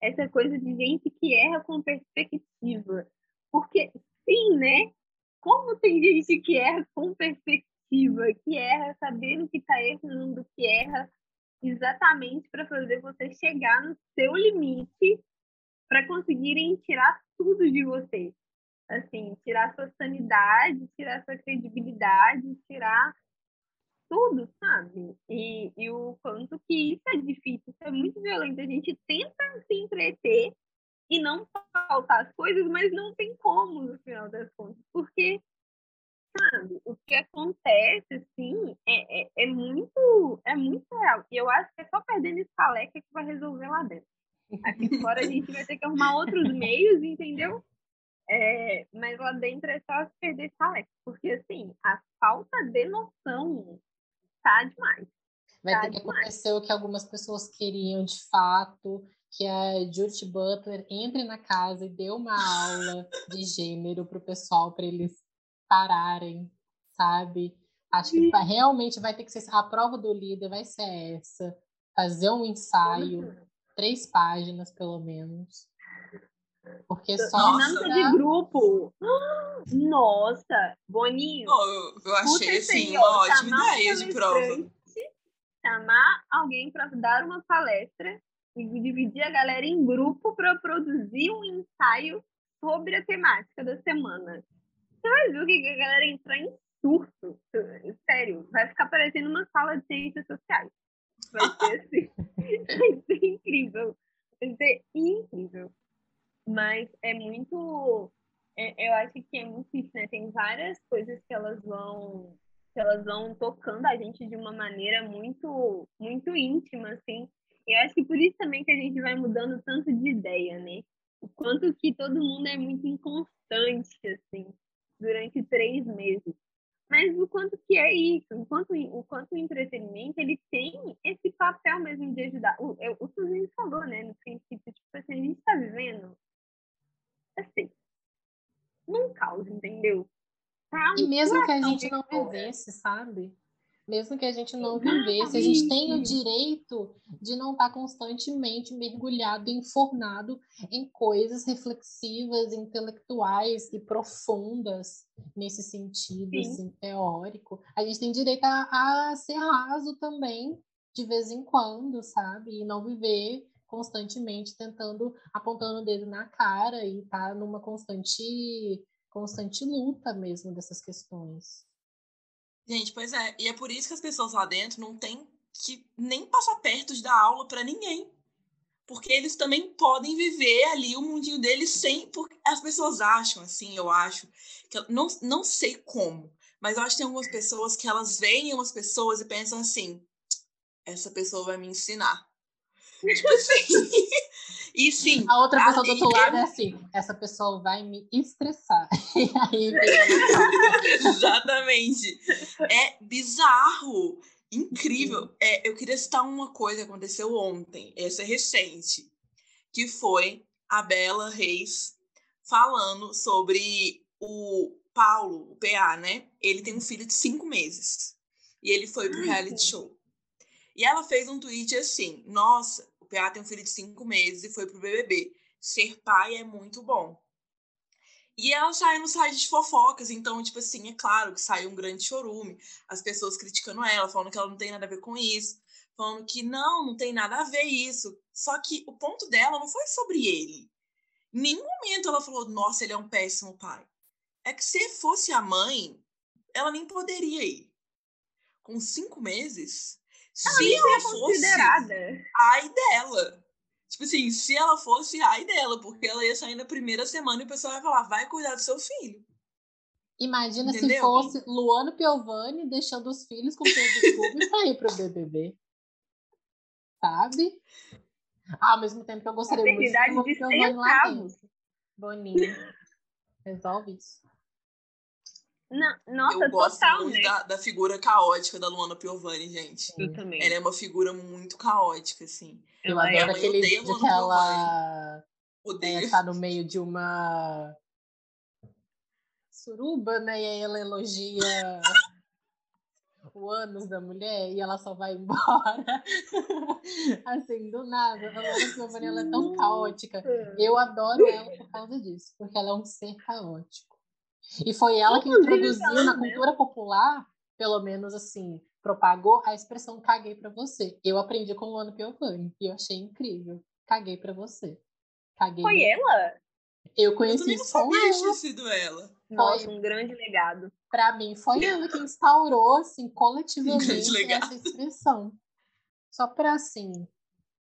Essa coisa de gente que erra com perspectiva. Porque, sim, né? Como tem gente que erra com perspectiva, que erra sabendo que está errando, que erra exatamente para fazer você chegar no seu limite, para conseguirem tirar tudo de você. Assim, tirar sua sanidade, tirar sua credibilidade, tirar tudo, sabe? E o quanto que isso é difícil, isso é muito violento. A gente tenta se entreter e não faltar as coisas, mas não tem como, no final das contas. Porque, sabe, o que acontece, assim, é muito real. E eu acho que é só perdendo estaleca que vai resolver lá dentro. Aqui fora a gente vai ter que arrumar outros meios, entendeu? Mas lá dentro é só perder estaleca. Porque, assim, a falta de noção... Tá demais. Vai ter que acontecer o que algumas pessoas queriam de fato, que a Judith Butler entre na casa e dê uma aula de gênero pro pessoal, para eles pararem, sabe? Acho que realmente vai ter que ser... A prova do líder vai ser essa. Fazer um ensaio, 3 páginas, pelo menos. Porque só... Dinâmica de grupo. Nossa, Boninho. Eu achei, assim, uma ótima ideia de prova. Chamar alguém para dar uma palestra e dividir a galera em grupo para produzir um ensaio sobre a temática da semana. Você vai ver o que a galera entrar em surto. Sério, vai ficar parecendo uma sala de ciências sociais. Vai ser assim. Vai ser incrível. Vai ser incrível. Mas é muito... eu acho que é muito difícil, né? Tem várias coisas que elas vão tocando a gente de uma maneira muito, muito íntima, assim. E eu acho que por isso também que a gente vai mudando tanto de ideia, né? O quanto que todo mundo é muito inconstante, assim, durante 3 meses. Mas o quanto que é isso, o quanto o entretenimento, ele tem esse papel mesmo de ajudar. O que a gente falou, né, no princípio, tipo assim, a gente tá vivendo, assim, num caos, entendeu? Tá, e mesmo que a gente não vivesse, sabe? Mesmo que a gente não vivesse, a gente tem o direito de não estar constantemente mergulhado, enfornado em coisas reflexivas, intelectuais e profundas, nesse sentido, assim, teórico. A gente tem direito a ser raso também, de vez em quando, sabe? E não viver constantemente tentando, apontando o dedo na cara e estar numa constante luta mesmo dessas questões. Gente, pois é. E é por isso que as pessoas lá dentro não têm que nem passar perto de dar aula para ninguém. Porque eles também podem viver ali o mundinho deles sem... Porque as pessoas acham, assim, eu acho... que não sei como, mas eu acho que tem algumas pessoas que elas veem umas pessoas e pensam assim... Essa pessoa vai me ensinar. Tipo assim... E sim... A outra pessoa do outro lado é assim... Essa pessoa vai me estressar. E aí... Exatamente. É bizarro, incrível. Eu queria citar uma coisa que aconteceu ontem, essa é recente, que foi a Bela Reis falando sobre o Paulo, o PA, né? Ele tem um filho de 5 meses e ele foi pro reality show. E ela fez um tweet assim: nossa, o PA tem um filho de 5 meses e foi pro BBB. Ser pai é muito bom. E ela já não sai de fofocas, então, tipo assim, é claro que saiu um grande chorume. As pessoas criticando ela, falando que ela não tem nada a ver com isso. Falando que não tem nada a ver isso. Só que o ponto dela não foi sobre ele. Em nenhum momento ela falou, nossa, ele é um péssimo pai. É que se fosse a mãe, ela nem poderia ir. Com 5 meses, ela se ela fosse considerada ai dela. Tipo assim, se ela fosse, ai dela, porque ela ia sair na primeira semana e o pessoal ia falar, vai cuidar do seu filho. Imagina, entendeu? Se fosse Luana Piovani deixando os filhos com o público e sair pro BBB. Sabe? Ao mesmo tempo que eu gostaria muito de Piovani lá dentro. Boninho. Resolve isso. Não, nossa, eu gosto total, muito, né? da figura caótica da Luana Piovani, gente. Eu também. Ela é uma figura muito caótica, assim. Eu adoro aquele vídeo que ela tá no meio de uma suruba, né? E aí ela elogia o ânus da mulher e ela só vai embora. Assim, do nada. A Luana Piovani, ela é tão caótica. Eu adoro ela por causa disso, porque ela é um ser caótico. E foi ela que introduziu na cultura popular, pelo menos assim, propagou a expressão caguei pra você. Eu aprendi com Luana Piovani e eu achei incrível. Caguei pra você. Caguei foi mesmo. Ela? Eu conheci isso. Eu também não sabia que tinha sido ela. Nossa, um grande legado. Pra mim, foi ela que instaurou, assim, coletivamente essa expressão. Só pra, assim,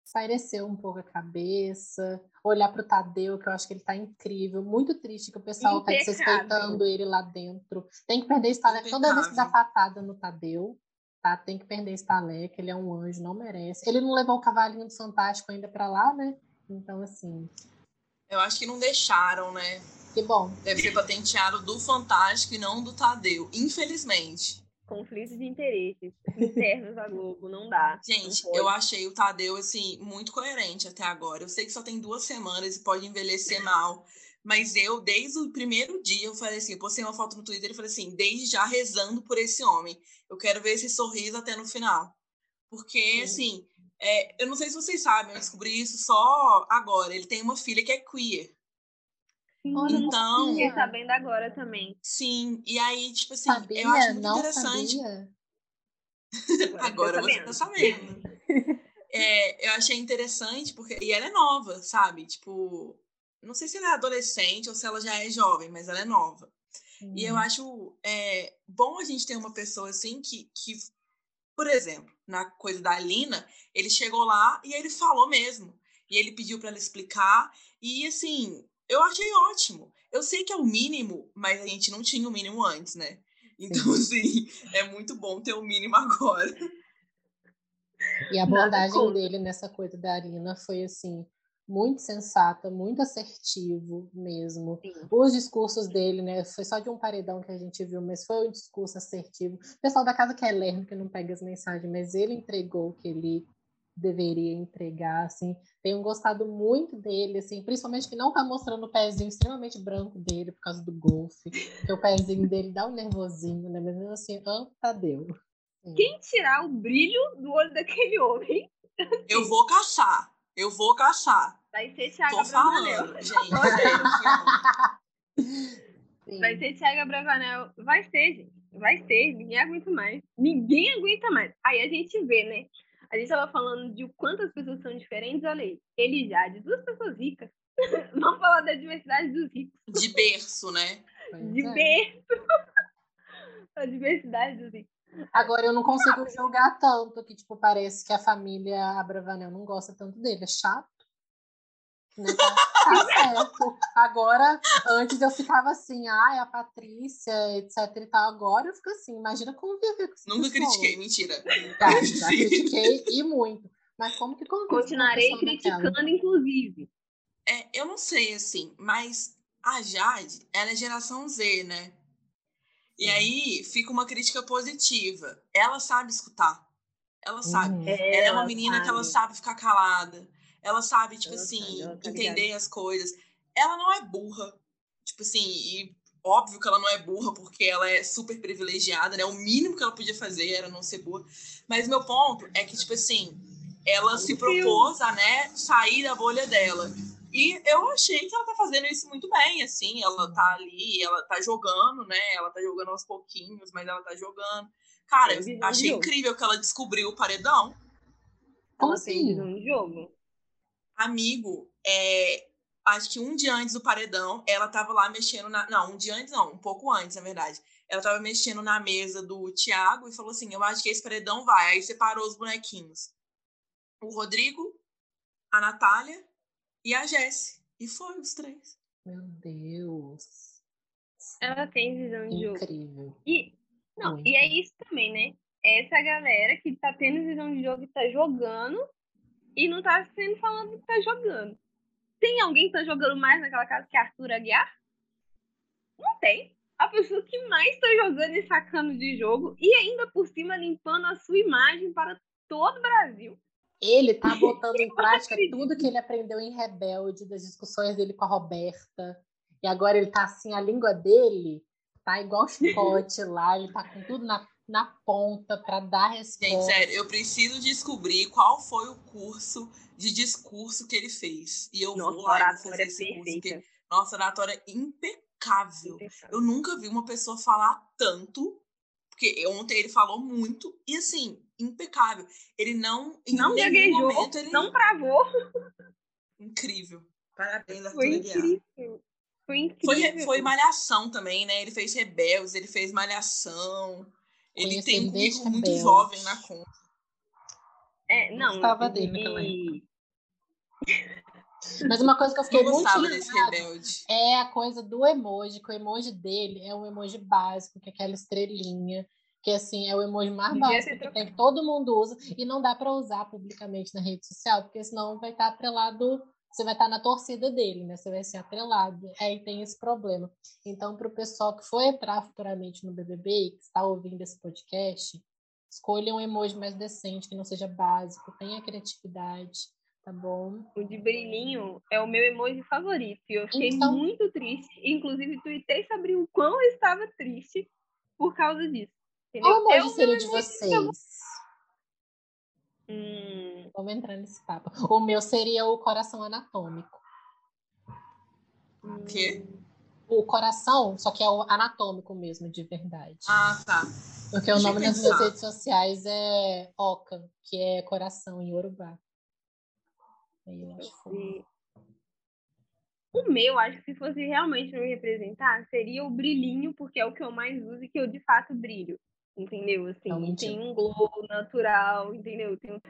espairecer um pouco a cabeça, olhar pro Tadeu, que eu acho que ele tá incrível, muito triste que o pessoal tá desrespeitando ele lá dentro. Tem que perder estaleca toda vez que dá patada no Tadeu, tá? Tem que perder estaleca, ele é um anjo, não merece. Ele não levou o cavalinho do Fantástico ainda pra lá, né? Então, assim... Eu acho que não deixaram, né? Que bom. Deve ser patenteado do Fantástico e não do Tadeu, infelizmente. Conflitos de interesses internos à Globo, não dá. Gente, não, eu achei o Tadeu, assim, muito coerente até agora. Eu sei que só tem 2 semanas e pode envelhecer mal, mas eu, desde o primeiro dia, eu falei assim, eu postei uma foto no Twitter e falei assim, desde já rezando por esse homem. Eu quero ver esse sorriso até no final. Porque, assim, eu não sei se vocês sabem, eu descobri isso só agora. Ele tem uma filha que é queer. Então, fiquei sabendo agora também. Sim, e aí, tipo assim, sabia? Eu acho muito não interessante. Agora você tá sabendo. Eu achei interessante, porque. E ela é nova, sabe? Tipo, não sei se ela é adolescente ou se ela já é jovem, mas ela é nova. E eu acho bom a gente ter uma pessoa assim que, por exemplo, na coisa da Lina, ele chegou lá e ele falou mesmo. E ele pediu pra ela explicar. E assim. Eu achei ótimo. Eu sei que é o mínimo, mas a gente não tinha o mínimo antes, né? Então, assim, é muito bom ter o mínimo agora. E a abordagem dele nessa coisa da Arina foi, assim, muito sensata, muito assertivo mesmo. Sim. Os discursos dele, né? Foi só de um paredão que a gente viu, mas foi um discurso assertivo. O pessoal da casa que é lerno, que não pega as mensagens, mas ele entregou o que ele... deveria entregar, assim, tenho gostado muito dele, assim, principalmente que não tá mostrando o pezinho extremamente branco dele por causa do golfe, porque o pezinho dele dá um nervosinho, né, mas assim, Tadeu. Quem tirar o brilho do olho daquele homem? Eu vou caçar, Vai ser Thiago Bravanel. Vai ser Thiago Bravanel, vai ser, ninguém aguenta mais, aí a gente vê, né, a gente estava falando de quantas pessoas são diferentes, olha aí. Ele já, de 2 pessoas ricas. Vamos falar da diversidade dos ricos. De berço, né? Berço. A diversidade dos ricos. Agora, eu não consigo julgar tanto que, tipo, parece que a família Abravanel não gosta tanto dele. É chato. Né? Tá certo. Agora, antes eu ficava assim, é a Patrícia, etc e tal. Agora eu fico assim, imagina conviver com isso. Nunca critiquei, mentira. Já critiquei e muito. Mas como que convive? Continuarei criticando, inclusive. Eu não sei, assim, mas a Jade, ela é geração Z, né? E aí fica uma crítica positiva. Ela sabe escutar. Ela sabe. Ela é uma menina que ela sabe ficar calada. Ela sabe, tipo assim, entender as coisas. Ela não é burra. Tipo assim, e óbvio que ela não é burra, porque ela é super privilegiada, né? O mínimo que ela podia fazer era não ser burra. Mas meu ponto é que, tipo assim, ela se propôs a, né, sair da bolha dela. E eu achei que ela tá fazendo isso muito bem, assim, ela tá ali, ela tá jogando, né, ela tá jogando aos pouquinhos, mas ela tá jogando. Cara, eu achei incrível que ela descobriu o paredão. Como assim? No jogo? Amigo, acho que um dia antes do paredão, ela tava lá mexendo na... Não, um dia antes não, um pouco antes, na verdade. Ela tava mexendo na mesa do Thiago e falou assim, eu acho que esse paredão vai. Aí separou os bonequinhos. O Rodrigo, a Natália... E a Jéssica. E foi os três. Meu Deus. Ela tem visão de jogo. Incrível. E é isso também, né? Essa galera que tá tendo visão de jogo e tá jogando e não tá sendo falando que tá jogando. Tem alguém que tá jogando mais naquela casa que Arthur Aguiar? Não tem. A pessoa que mais tá jogando e sacando de jogo e ainda por cima limpando a sua imagem para todo o Brasil. Ele tá botando em prática tudo que ele aprendeu em Rebelde, das discussões dele com a Roberta. E agora ele tá assim, a língua dele tá igual chicote lá, ele tá com tudo na ponta pra dar resposta. Gente, sério, eu preciso descobrir qual foi o curso de discurso que ele fez. E eu vou lá e fazer esse curso. Porque, nossa, a oratória é impecável. Eu nunca vi uma pessoa falar tanto, porque ontem ele falou muito, e assim... impecável. Ele não... Não gaguejou, ele... não travou. Incrível. Parabéns, Arthur Aguiar. Foi incrível. Foi Malhação também, né? Ele fez Rebeldes, ele fez Malhação. Ele tem um público muito jovem na conta. Gostava dele também. Mas uma coisa que eu fiquei muito desse Rebelde é a coisa do emoji, que o emoji dele é um emoji básico, que é aquela estrelinha. Que, assim, é o emoji mais básico que todo mundo usa e não dá para usar publicamente na rede social, porque senão vai estar atrelado, você vai estar na torcida dele, né? Você vai ser atrelado. Aí tem esse problema. Então, para o pessoal que for entrar futuramente no BBB, que está ouvindo esse podcast, escolha um emoji mais decente, que não seja básico, tenha criatividade, tá bom? O de brilhinho é o meu emoji favorito. Eu fiquei muito triste. Inclusive, tuitei sobre o quão eu estava triste por causa disso. Qual emoji seria de vocês? Vamos entrar nesse papo. O meu seria o coração anatômico. O quê? O coração, só que é o anatômico mesmo, de verdade. Ah, tá. Porque o nome das minhas redes sociais é Oca, que é coração em Yorubá. Eu acho que... O meu, acho que se fosse realmente me representar, seria o brilhinho, porque é o que eu mais uso e que eu de fato brilho. Entendeu? Assim, tem um globo natural, entendeu? Tem um...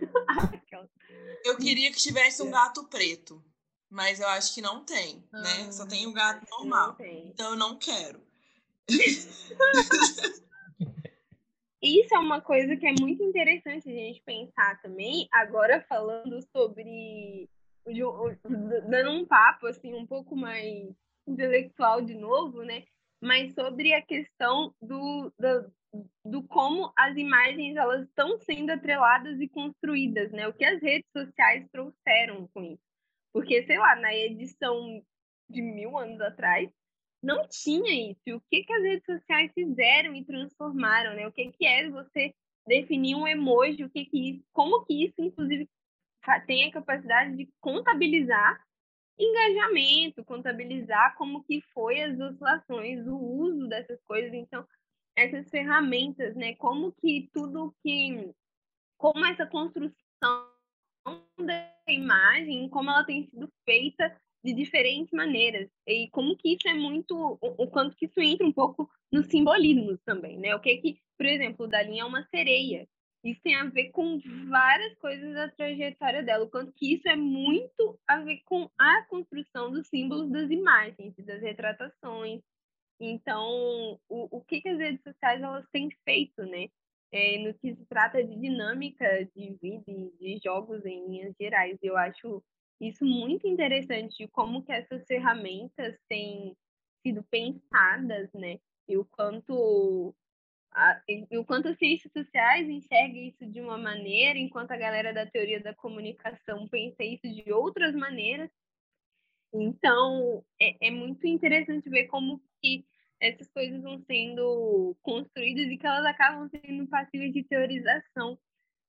Eu queria que tivesse um gato preto, mas eu acho que não tem, né? Só tem um gato normal. Então eu não quero. Isso é uma coisa que é muito interessante a gente pensar também, agora falando sobre... dando um papo, assim, um pouco mais intelectual de novo, né? Mas sobre a questão do como as imagens, elas estão sendo atreladas e construídas, né? O que as redes sociais trouxeram com isso. Porque, sei lá, na edição de 1000 anos atrás, não tinha isso. E o que as redes sociais fizeram e transformaram, né? O que é você definir um emoji, o que como que isso, inclusive, tem a capacidade de contabilizar engajamento, contabilizar como que foi as oscilações, o uso dessas coisas. Então, essas ferramentas, né? Como essa construção da imagem, como ela tem sido feita de diferentes maneiras. E como que isso é muito... O quanto que isso entra um pouco nos simbolismos também, né? O que é que, por exemplo, o da linha é uma sereia. Isso tem a ver com várias coisas da trajetória dela, o quanto que isso é muito a ver com a construção dos símbolos das imagens, das retratações. Então, o que as redes sociais elas têm feito, né? No que se trata de dinâmica de vida e de jogos em linhas gerais. Eu acho isso muito interessante, de como que essas ferramentas têm sido pensadas, né? E o quanto... enquanto as ciências sociais enxergam isso de uma maneira, enquanto a galera da teoria da comunicação pensa isso de outras maneiras. Então, é muito interessante ver como que essas coisas vão sendo construídas e que elas acabam sendo passíveis de teorização,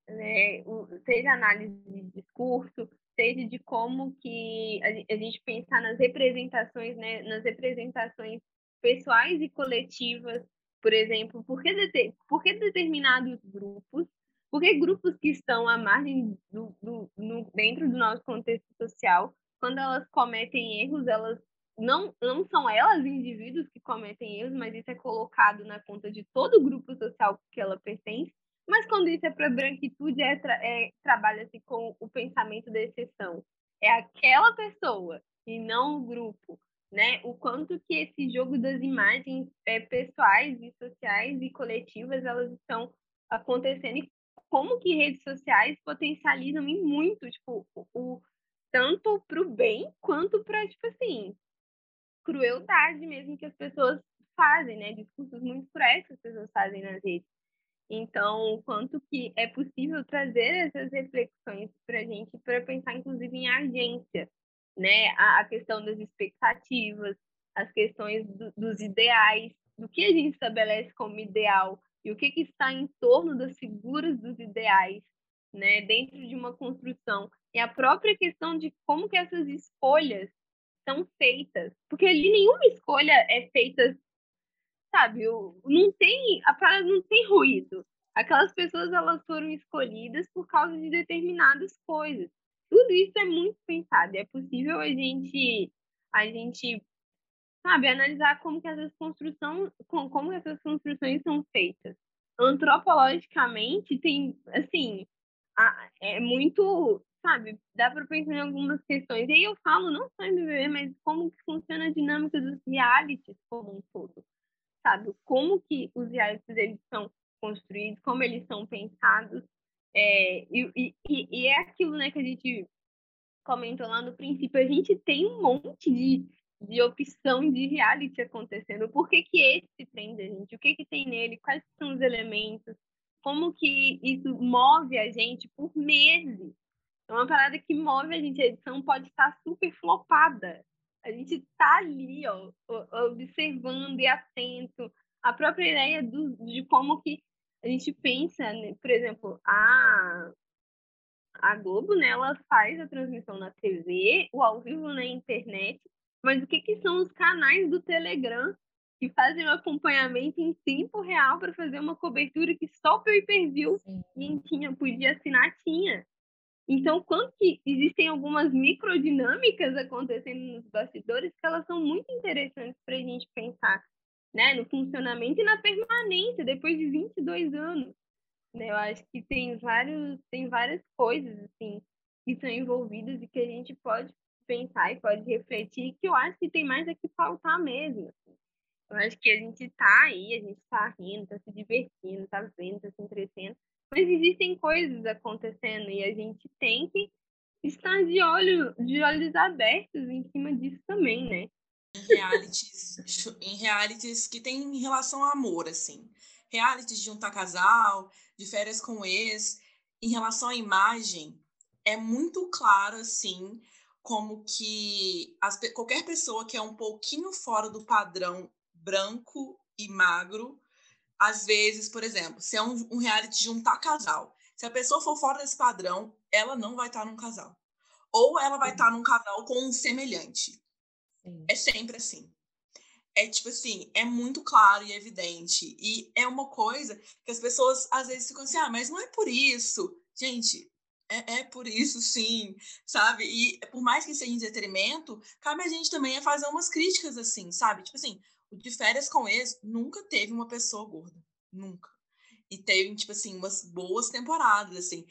né? Seja análise de discurso, seja de como que a gente pensar nas representações, né, nas representações pessoais e coletivas, por exemplo, por que determinados grupos, por que grupos que estão à margem dentro do nosso contexto social, quando elas cometem erros, elas não são elas indivíduos que cometem erros, mas isso é colocado na conta de todo o grupo social que ela pertence. Mas quando isso é para a branquitude, trabalha-se com o pensamento da exceção. É aquela pessoa e não o grupo, né? O quanto que esse jogo das imagens pessoais e sociais e coletivas, elas estão acontecendo, e como que redes sociais potencializam em muito, tipo, tanto para o bem quanto para, tipo assim, crueldade mesmo que as pessoas fazem, né? Discursos muito cruéis que as pessoas fazem nas redes. Então, quanto que é possível trazer essas reflexões para a gente, para pensar, inclusive, em agência, né? A questão das expectativas, as questões dos ideais, do que a gente estabelece como ideal e o que está em torno das figuras dos ideais, né? Dentro de uma construção. E a própria questão de como que essas escolhas são feitas, porque ali nenhuma escolha é feita, sabe, não tem ruído. Aquelas pessoas, elas foram escolhidas por causa de determinadas coisas. Tudo isso é muito pensado. É possível a gente sabe, analisar como essas construções são feitas. Antropologicamente, tem, assim, é muito, sabe, dá para pensar em algumas questões. E aí eu falo não só em BBB, mas como que funciona a dinâmica dos realities como um todo. Sabe, como que os realities, eles são construídos, como eles são pensados, e é aquilo, né, que a gente comentou lá no princípio, a gente tem um monte de opção de reality acontecendo. Por que que esse tem da gente? O que que tem nele? Quais são os elementos? Como que isso move a gente por meses? É uma parada que move a gente. A edição pode estar super flopada. A gente tá ali, ó, observando e atento. A própria ideia de como que a gente pensa, né? Por exemplo, a Globo, né, ela faz a transmissão na TV, o ao vivo na internet, mas o que são os canais do Telegram que fazem o acompanhamento em tempo real para fazer uma cobertura que só pay-per-view quem podia assinar tinha. Então, quanto que existem algumas microdinâmicas acontecendo nos bastidores que elas são muito interessantes para a gente pensar, né, no funcionamento e na permanência, depois de 22 anos. Né? Eu acho que tem várias coisas assim, que são envolvidas e que a gente pode pensar e pode refletir, que eu acho que tem mais é que faltar mesmo. Assim. Eu acho que a gente está aí, a gente está rindo, está se divertindo, está vendo, está se entretendo, mas existem coisas acontecendo e a gente tem que estar de olhos abertos em cima disso também, né? Em realities que tem relação ao amor, assim. Realities de juntar casal, de férias com ex, em relação à imagem, é muito claro, assim, como que qualquer pessoa que é um pouquinho fora do padrão branco e magro. Às vezes, por exemplo, se é um reality de juntar casal, se a pessoa for fora desse padrão, ela não vai estar num casal. Ou ela vai estar num casal com um semelhante. É sempre assim. É tipo assim, é muito claro e evidente. E é uma coisa que as pessoas às vezes ficam assim, mas não é por isso. Gente, é por isso sim, sabe? E por mais que seja entretenimento, cabe a gente também fazer umas críticas assim, sabe? Tipo assim, o De Férias com Ex nunca teve uma pessoa gorda. Nunca. E teve, tipo assim, umas boas temporadas, assim.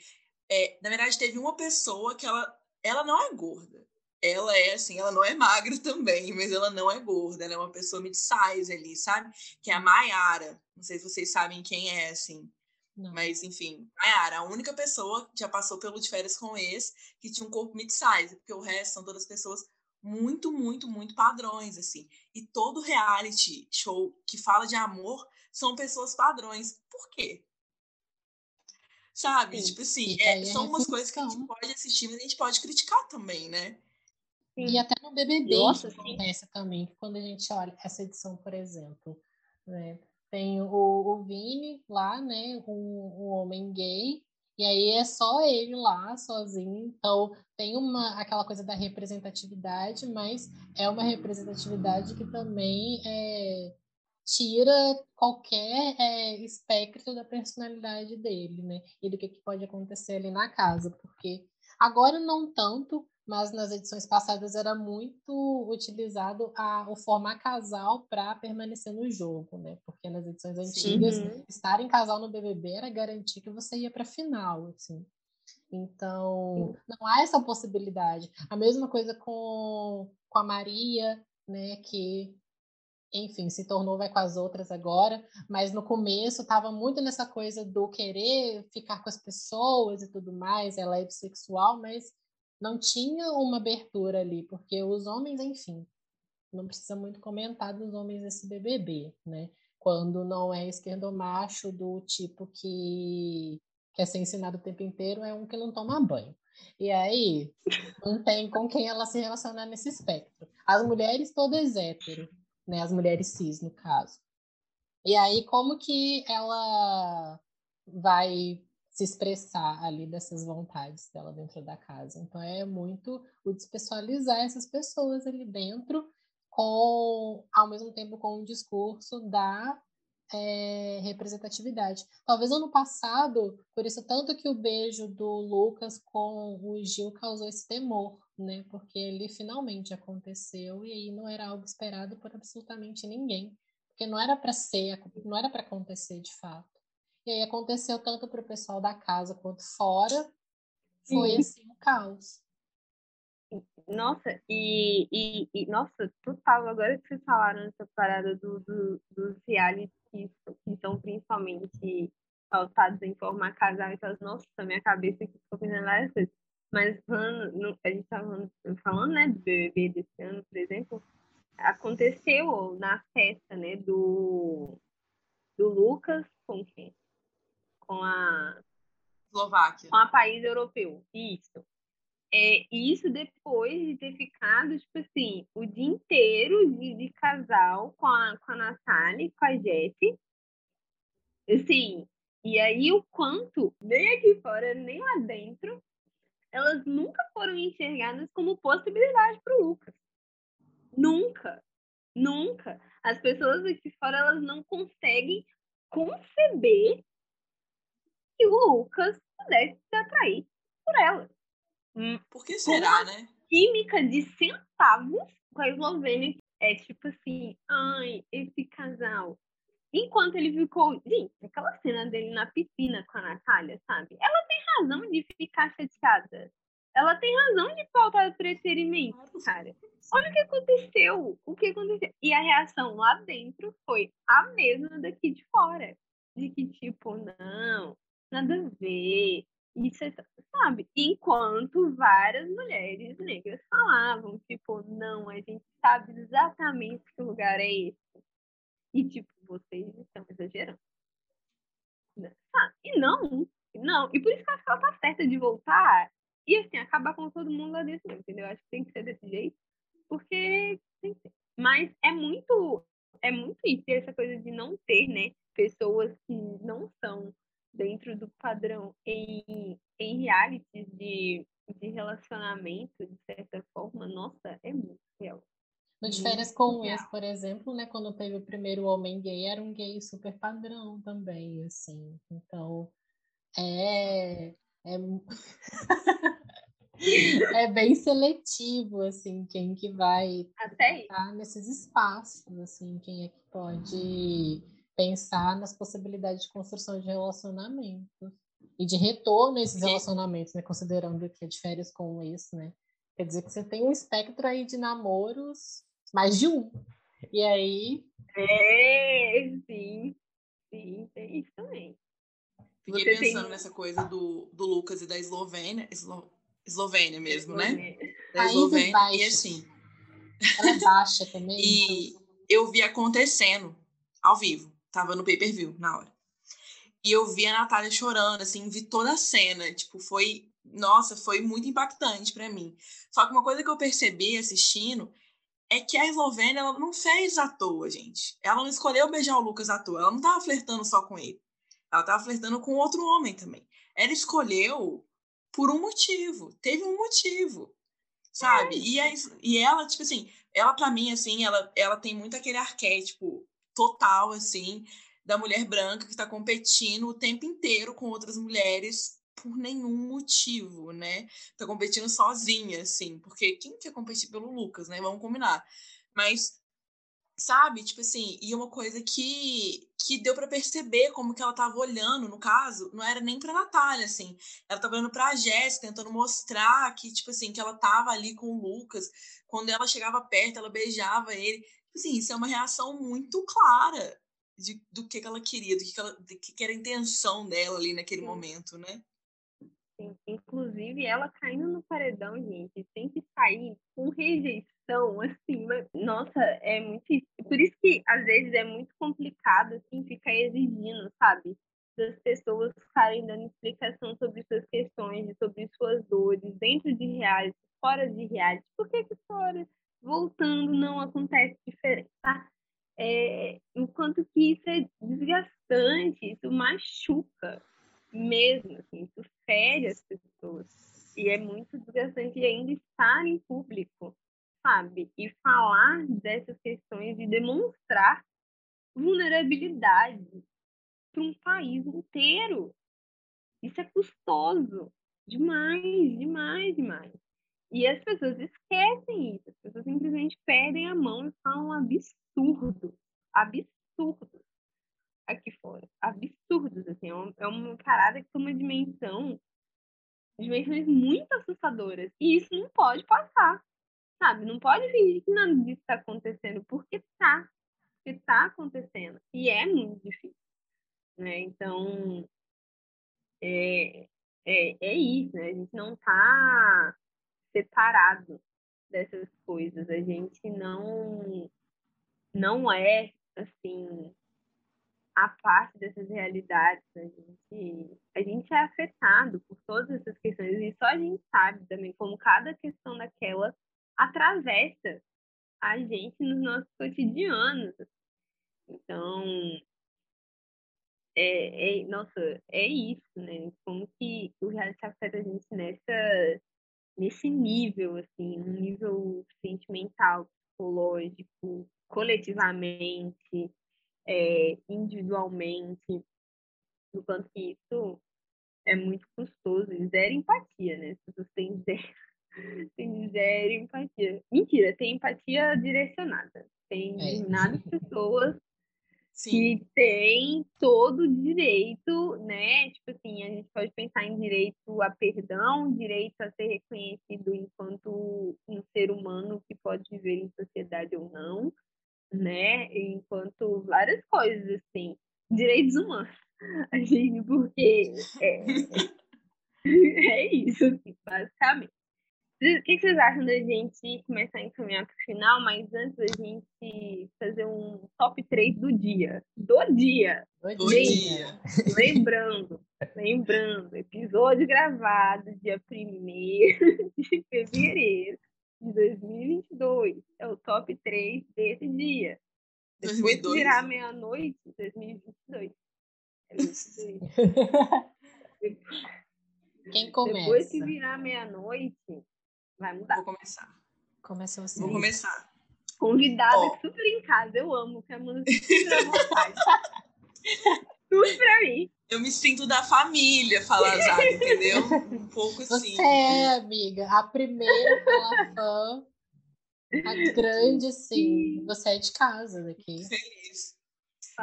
Na verdade, teve uma pessoa que ela não é gorda. Ela é, assim, ela não é magra também, mas ela não é gorda. Ela é uma pessoa mid-size ali, sabe? Que é a Nayara. Não sei se vocês sabem quem é, assim. Não. Mas, enfim, Nayara, a única pessoa que já passou pelo De Férias com Ex que tinha um corpo mid-size, porque o resto são todas pessoas muito, muito, muito padrões, assim. E todo reality show que fala de amor são pessoas padrões. Por quê? Sabe? Sim. Tipo assim, são umas coisas que a gente pode assistir, mas a gente pode criticar também, né? Sim. E até no BBB acontece também, que quando a gente olha essa edição, por exemplo, né, tem o Vini lá, né, um homem gay, E aí é só ele lá, sozinho. Então, tem aquela coisa da representatividade, mas é uma representatividade que também tira qualquer espectro da personalidade dele, né? E do que pode acontecer ali na casa. Porque agora não tanto, mas nas edições passadas era muito utilizado o formar casal para permanecer no jogo, né? Porque nas edições antigas, estar em casal no BBB era garantir que você ia para a final, assim. Então, não há essa possibilidade. A mesma coisa com a Maria, né? Que, enfim, se tornou vai com as outras agora, mas no começo estava muito nessa coisa do querer ficar com as pessoas e tudo mais. Ela é bissexual, mas não tinha uma abertura ali, porque os homens, enfim, não precisa muito comentar dos homens desse BBB, né? Quando não é esquerdomacho do tipo que quer ser ensinado o tempo inteiro, é um que não toma banho. E aí, não tem com quem ela se relacionar nesse espectro. As mulheres todas hétero, né? As mulheres cis, no caso. E aí, como que ela vai se expressar ali dessas vontades dela dentro da casa? Então é muito o despessoalizar essas pessoas ali dentro, ao mesmo tempo com o discurso da representatividade. Talvez ano passado, por isso tanto que o beijo do Lucas com o Gil causou esse temor, né? Porque ele finalmente aconteceu e aí não era algo esperado por absolutamente ninguém, porque não era para ser, não era para acontecer de fato. E aí aconteceu tanto para o pessoal da casa quanto fora. Foi assim um caos. Nossa, nossa, total, agora que vocês falaram essa parada dos realities que são principalmente pautados em formar casal, então, nossa, minha cabeça que ficou pensando várias coisas. Mas a gente estava falando, né, do BBB desse ano, por exemplo, aconteceu na festa, né, do Lucas com quem? Com a Eslováquia. Com a país europeu. Isso. Isso depois de ter ficado, tipo assim, o dia inteiro de casal com a Natália, com a Jéssica. Assim, e aí o quanto, nem aqui fora, nem lá dentro, elas nunca foram enxergadas como possibilidade pro Lucas. Nunca. Nunca. As pessoas aqui fora, elas não conseguem conceber que o Lucas pudesse se atrair por ela. Por que será, né? Química de centavos com a Eslovênia. É tipo assim, ai, esse casal. Enquanto ele ficou... Gente, aquela cena dele na piscina com a Natália, sabe? Ela tem razão de ficar chateada. Ela tem razão de faltar preferimento, cara. Olha o que aconteceu. E a reação lá dentro foi a mesma daqui de fora. De que, tipo, não, nada a ver. Isso é, sabe? Enquanto várias mulheres negras falavam, tipo, não, a gente sabe exatamente que lugar é esse. E, tipo, vocês estão exagerando. Ah, e não. E por isso que eu acho que ela tá certa de voltar. E, assim, acabar com todo mundo lá dentro, entendeu? Acho que tem que ser desse jeito, porque tem que ser. Mas é muito isso, essa coisa de não ter, né, pessoas que não são dentro do padrão em realities de relacionamento, de certa forma. Nossa, é muito real. No De Férias com Ex, por exemplo, né, quando teve o primeiro homem gay, era um gay super padrão também, assim. Então, é bem seletivo, assim, quem que vai estar nesses espaços, assim, quem é que pode pensar nas possibilidades de construção de relacionamento e de retorno a esses relacionamentos, né, considerando que é De Férias com Ex, né, quer dizer que você tem um espectro aí de namoros, mais de um, e aí... Sim, tem isso também. Fiquei pensando nessa coisa do Lucas e da Eslovênia mesmo, Eslovênia, né? Da Eslovênia, e assim... Ela é baixa também. E então, eu vi acontecendo ao vivo. Tava no pay-per-view na hora. E eu vi a Natália chorando, assim, vi toda a cena. Tipo, foi... Nossa, foi muito impactante pra mim. Só que uma coisa que eu percebi assistindo é que a Eslovênia, ela não fez à toa, gente. Ela não escolheu beijar o Lucas à toa. Ela não tava flertando só com ele. Ela tava flertando com outro homem também. Ela escolheu por um motivo. Teve um motivo, sabe? E ela, tipo assim... Ela, pra mim, assim, ela tem muito aquele arquétipo total, assim, da mulher branca que tá competindo o tempo inteiro com outras mulheres por nenhum motivo, né? Tá competindo sozinha, assim. Porque quem quer competir pelo Lucas, né? Vamos combinar. Mas... Sabe? Tipo assim, e uma coisa que deu pra perceber como que ela tava olhando, no caso, não era nem pra Natália, assim. Ela tava olhando pra Jéssica, tentando mostrar que, tipo assim, que ela tava ali com o Lucas. Quando ela chegava perto, ela beijava ele. Tipo assim, isso é uma reação muito clara do que ela queria, do que era a intenção dela ali naquele Sim. momento, né? Sim. Inclusive, ela caindo no paredão, gente, tem que sair com rejeição. Então, assim, mas, nossa, é muito difícil. Por isso que, às vezes, é muito complicado, assim, ficar exigindo, sabe? Das pessoas ficarem dando explicação sobre suas questões, sobre suas dores, dentro de reality, fora de reality. Por que que fora, voltando, não acontece diferente, tá? Enquanto que isso é desgastante, isso machuca mesmo, assim, isso fere as pessoas. E é muito desgastante ainda estar em público, sabe? E falar dessas questões e demonstrar vulnerabilidade para um país inteiro. Isso é custoso. Demais, demais, demais. E as pessoas esquecem isso. As pessoas simplesmente perdem a mão e falam absurdo. Absurdos. Aqui fora. Absurdos, assim. É uma parada que tem uma dimensões muito assustadoras. E isso não pode passar. Sabe, não pode fingir que nada disso está acontecendo, porque está acontecendo. E é muito difícil, né? Então, é isso, né? A gente não está separado dessas coisas. A gente não é, assim, a parte dessas realidades. A gente é afetado por todas essas questões. E só a gente sabe também como cada questão daquela atravessa a gente nos nossos cotidianos. Então, nossa, é isso, né? Como que o reality afeta a gente nesse nível, assim, um nível sentimental, psicológico, coletivamente, individualmente, do quanto que isso é muito custoso, e zero empatia, né? As pessoas têm zero empatia. Mentira, tem empatia direcionada. Tem determinadas pessoas Sim. que têm todo o direito, né? Tipo assim, a gente pode pensar em direito a perdão, direito a ser reconhecido enquanto um ser humano que pode viver em sociedade ou não, né? Enquanto várias coisas, assim. Direitos humanos. A gente, porque... é isso, assim, basicamente. O que vocês acham da gente começar a encaminhar para o final, mas antes da gente fazer um top 3 do dia? Do dia! Lembrando, episódio gravado dia 1º de fevereiro de 2022. É o top 3 desse dia. Depois de virar meia-noite, 2022. É 2022. Quem começa? Depois que virar meia-noite... Vai mudar. Vou começar. Começa você. Vou começar. Convidada super em casa. Eu amo, que a Manu super à vontade. Tudo pra mim. Eu me sinto da família, Fala Zada, entendeu? Um pouco assim. Você é, amiga, a primeira Fala Fã, a grande, assim. Você é de casa daqui. Feliz.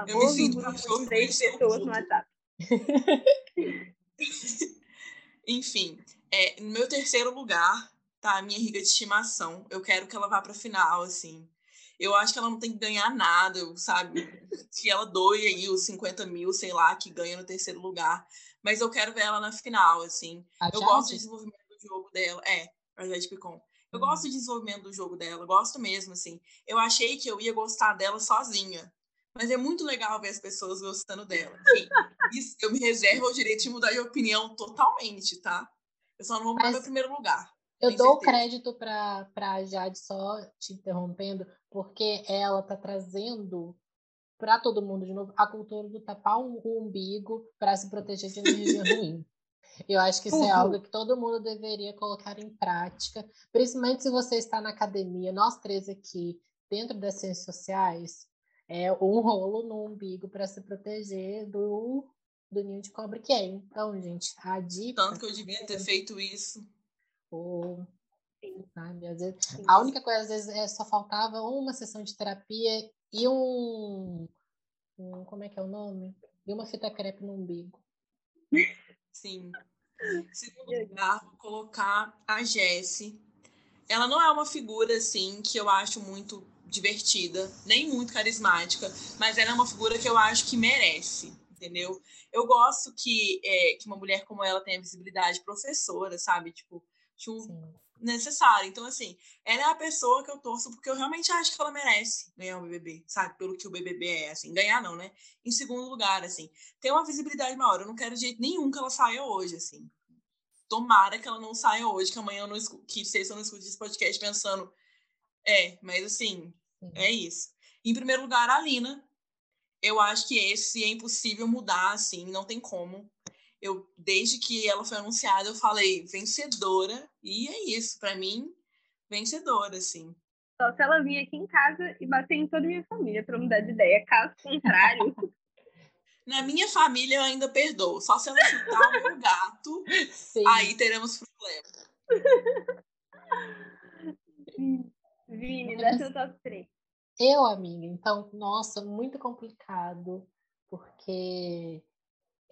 Eu me sinto com os 3 pessoas no WhatsApp. Enfim, no meu 3º lugar... Tá, minha riga de estimação. Eu quero que ela vá pra final, assim. Eu acho que ela não tem que ganhar nada, sabe? Que ela doe aí os 50 mil, sei lá, que ganha no 3º lugar. Mas eu quero ver ela na final, assim. Eu gosto do desenvolvimento do jogo dela. A Jade Picon. Eu gosto do desenvolvimento do jogo dela. Eu gosto mesmo, assim. Eu achei que eu ia gostar dela sozinha. Mas é muito legal ver as pessoas gostando dela. E isso, eu me reservo o direito de mudar de opinião totalmente, tá? Eu só não vou mudar meu 1º lugar. Eu dou crédito pra Jade, só te interrompendo, porque ela tá trazendo para todo mundo de novo, a cultura do tapar o umbigo para se proteger de energia ruim. Eu acho que isso é algo que todo mundo deveria colocar em prática, principalmente se você está na academia. Nós três aqui, dentro das ciências sociais, é um rolo no umbigo para se proteger do ninho de cobra que é. Então, gente, a dica... Tanto que eu devia ter feito isso. Ou... Sabe? Às vezes, a única coisa, às vezes, só faltava uma sessão de terapia e um como é que é o nome? E uma fita crepe no umbigo. Sim. Segundo lugar, vou colocar a Jessi. Ela não é uma figura, assim, que eu acho muito divertida, nem muito carismática, mas ela é uma figura que eu acho que merece, entendeu? Eu gosto que uma mulher como ela tenha visibilidade professora, sabe? Tipo, necessário. Então, assim, ela é a pessoa que eu torço porque eu realmente acho que ela merece ganhar o BBB, sabe? Pelo que o BBB é, assim, ganhar não, né? Em segundo lugar, assim, tem uma visibilidade maior. Eu não quero de jeito nenhum que ela saia hoje, assim. Tomara que ela não saia hoje, que amanhã eu não escuto, que sexta eu não escute esse podcast pensando, mas assim, é isso. Em primeiro lugar, a Lina. Eu acho que é impossível mudar, assim, não tem como. Eu, desde que ela foi anunciada, eu falei vencedora, e é isso, pra mim, vencedora, assim. Só se ela vir aqui em casa e bater em toda a minha família pra mudar de ideia, caso contrário. Na minha família eu ainda perdoo, só se ela chutar o meu gato, sim, aí teremos problema. Vini, dá seu top 3. Eu, amiga, então, nossa, muito complicado, porque,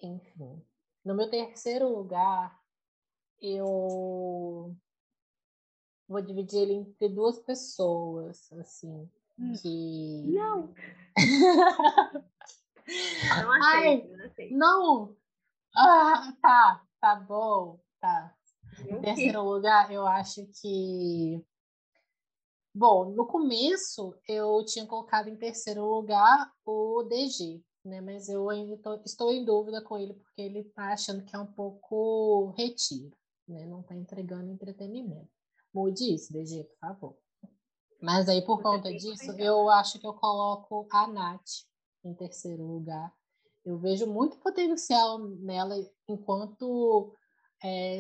enfim... No meu terceiro lugar, eu vou dividir ele entre duas pessoas, assim, que... Não! Não aceito, não aceito. Não! Ah, tá bom, tá. Em terceiro lugar, eu acho que... Bom, no começo, eu tinha colocado em terceiro lugar o DG. Né, mas eu ainda estou em dúvida com ele, porque ele está achando que é um pouco retiro, né? Não está entregando entretenimento. Mude isso, DG, por favor. Mas aí, por conta disso, eu acho que eu coloco a Nath em terceiro lugar. Eu vejo muito potencial nela enquanto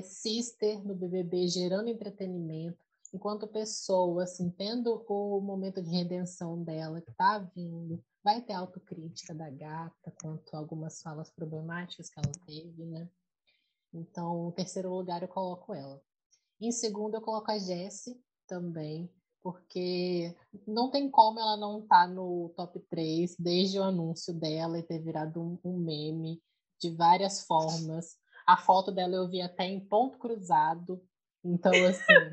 sister no BBB, gerando entretenimento, enquanto pessoa, assim, tendo o momento de redenção dela que está vindo. Vai ter autocrítica da gata quanto a algumas falas problemáticas que ela teve, né? Então, em terceiro lugar, eu coloco ela. Em segundo, eu coloco a Jessi também, porque não tem como ela não estar no top 3 desde o anúncio dela e ter virado um meme de várias formas. A foto dela eu vi até em ponto cruzado. Então, assim...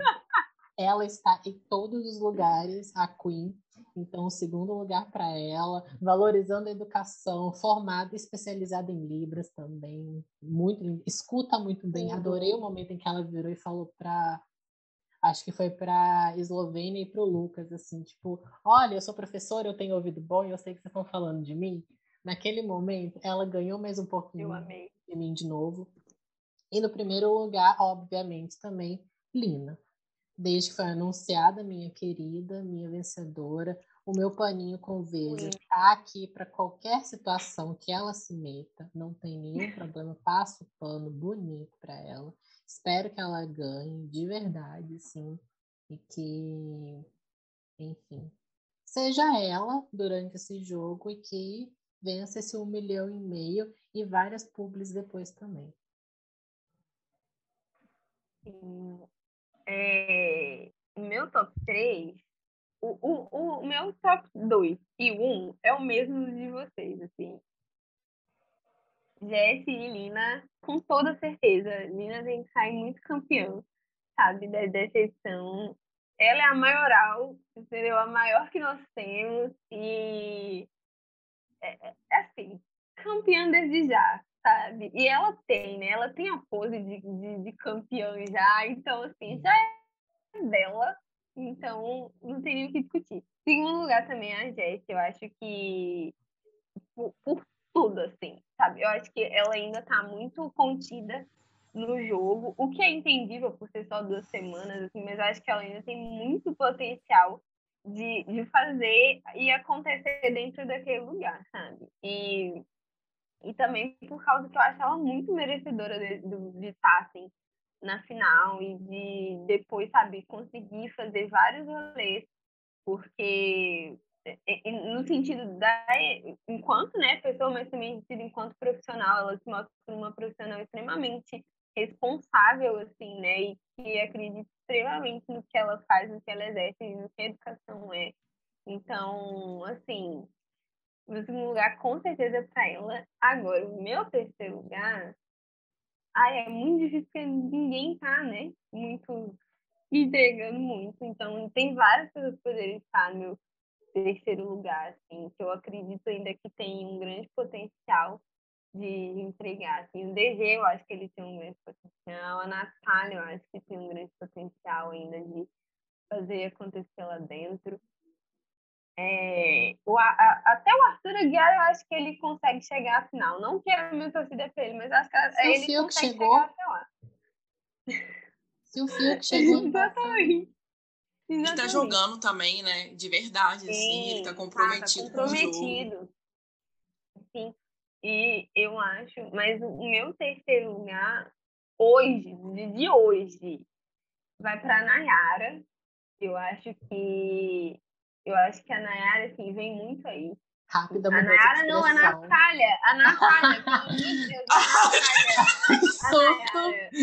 Ela está em todos os lugares, a Queen. Então, o segundo lugar para ela, valorizando a educação, formada e especializada em Libras também. Muito, escuta muito bem. Adorei o momento em que ela virou e falou para... Acho que foi para Eslovênia e para o Lucas, assim, tipo, olha, eu sou professora, eu tenho ouvido bom e eu sei que vocês estão falando de mim. Naquele momento, ela ganhou mais um pouquinho de mim de novo. E no primeiro lugar, obviamente, também, Lina. Desde que foi anunciada, minha querida, minha vencedora, o meu paninho com verde está aqui para qualquer situação que ela se meta, não tem nenhum problema, passo o pano bonito para ela, espero que ela ganhe, de verdade, sim, e que, enfim, seja ela durante esse jogo e que vença esse 1,5 milhão e várias publis depois também. Sim. Meu top 3, o meu top 2 e 1 é o mesmo de vocês, assim. Jessi e Lina, com toda certeza. Lina tem que sair muito campeã, sabe, dessa edição. Ela é a maioral, entendeu? A maior que nós temos e assim, campeã desde já. Sabe? E ela tem, né? Ela tem a pose de campeã já, então, assim, já é dela, então não tem nem o que discutir. Segundo lugar também a Jessi, eu acho que por tudo, assim, sabe? Eu acho que ela ainda tá muito contida no jogo, o que é entendível por ser só 2 semanas, assim, mas eu acho que ela ainda tem muito potencial de fazer e acontecer dentro daquele lugar, sabe? E também por causa que eu acho ela muito merecedora de estar, assim, na final e de depois, sabe, conseguir fazer vários rolês, porque no sentido da... enquanto, né, pessoa, mas também enquanto profissional, ela se mostra uma profissional extremamente responsável, assim, né, e que acredita extremamente no que ela faz, no que ela exerce, no que a educação é. Então, assim, o último lugar, com certeza, pra ela. Agora, o meu terceiro lugar, ai, é muito difícil porque ninguém tá, né, muito entregando muito. Então, tem várias pessoas que poderiam estar no meu terceiro lugar, assim, que eu acredito ainda que tem um grande potencial de entregar, assim. O DG, eu acho que ele tem um grande potencial. A Natália, eu acho que tem um grande potencial ainda de fazer acontecer lá dentro. Até o Arthur Aguiar, eu acho que ele consegue chegar à final. Não que a minha torcida é pra ele, mas acho que ele consegue chegar até lá. Se o Fiuk chegou... Exatamente. Ele tá jogando também, né? De verdade, sim, assim. Ele tá comprometido, com o jogo. Sim. E eu acho... Mas o meu terceiro lugar, hoje, de hoje, vai pra Nayara. Eu acho que a Nayara, assim, vem muito aí. Rápida, mudança de expressão. A Nayara não, a Natália, pelo amor de Deus,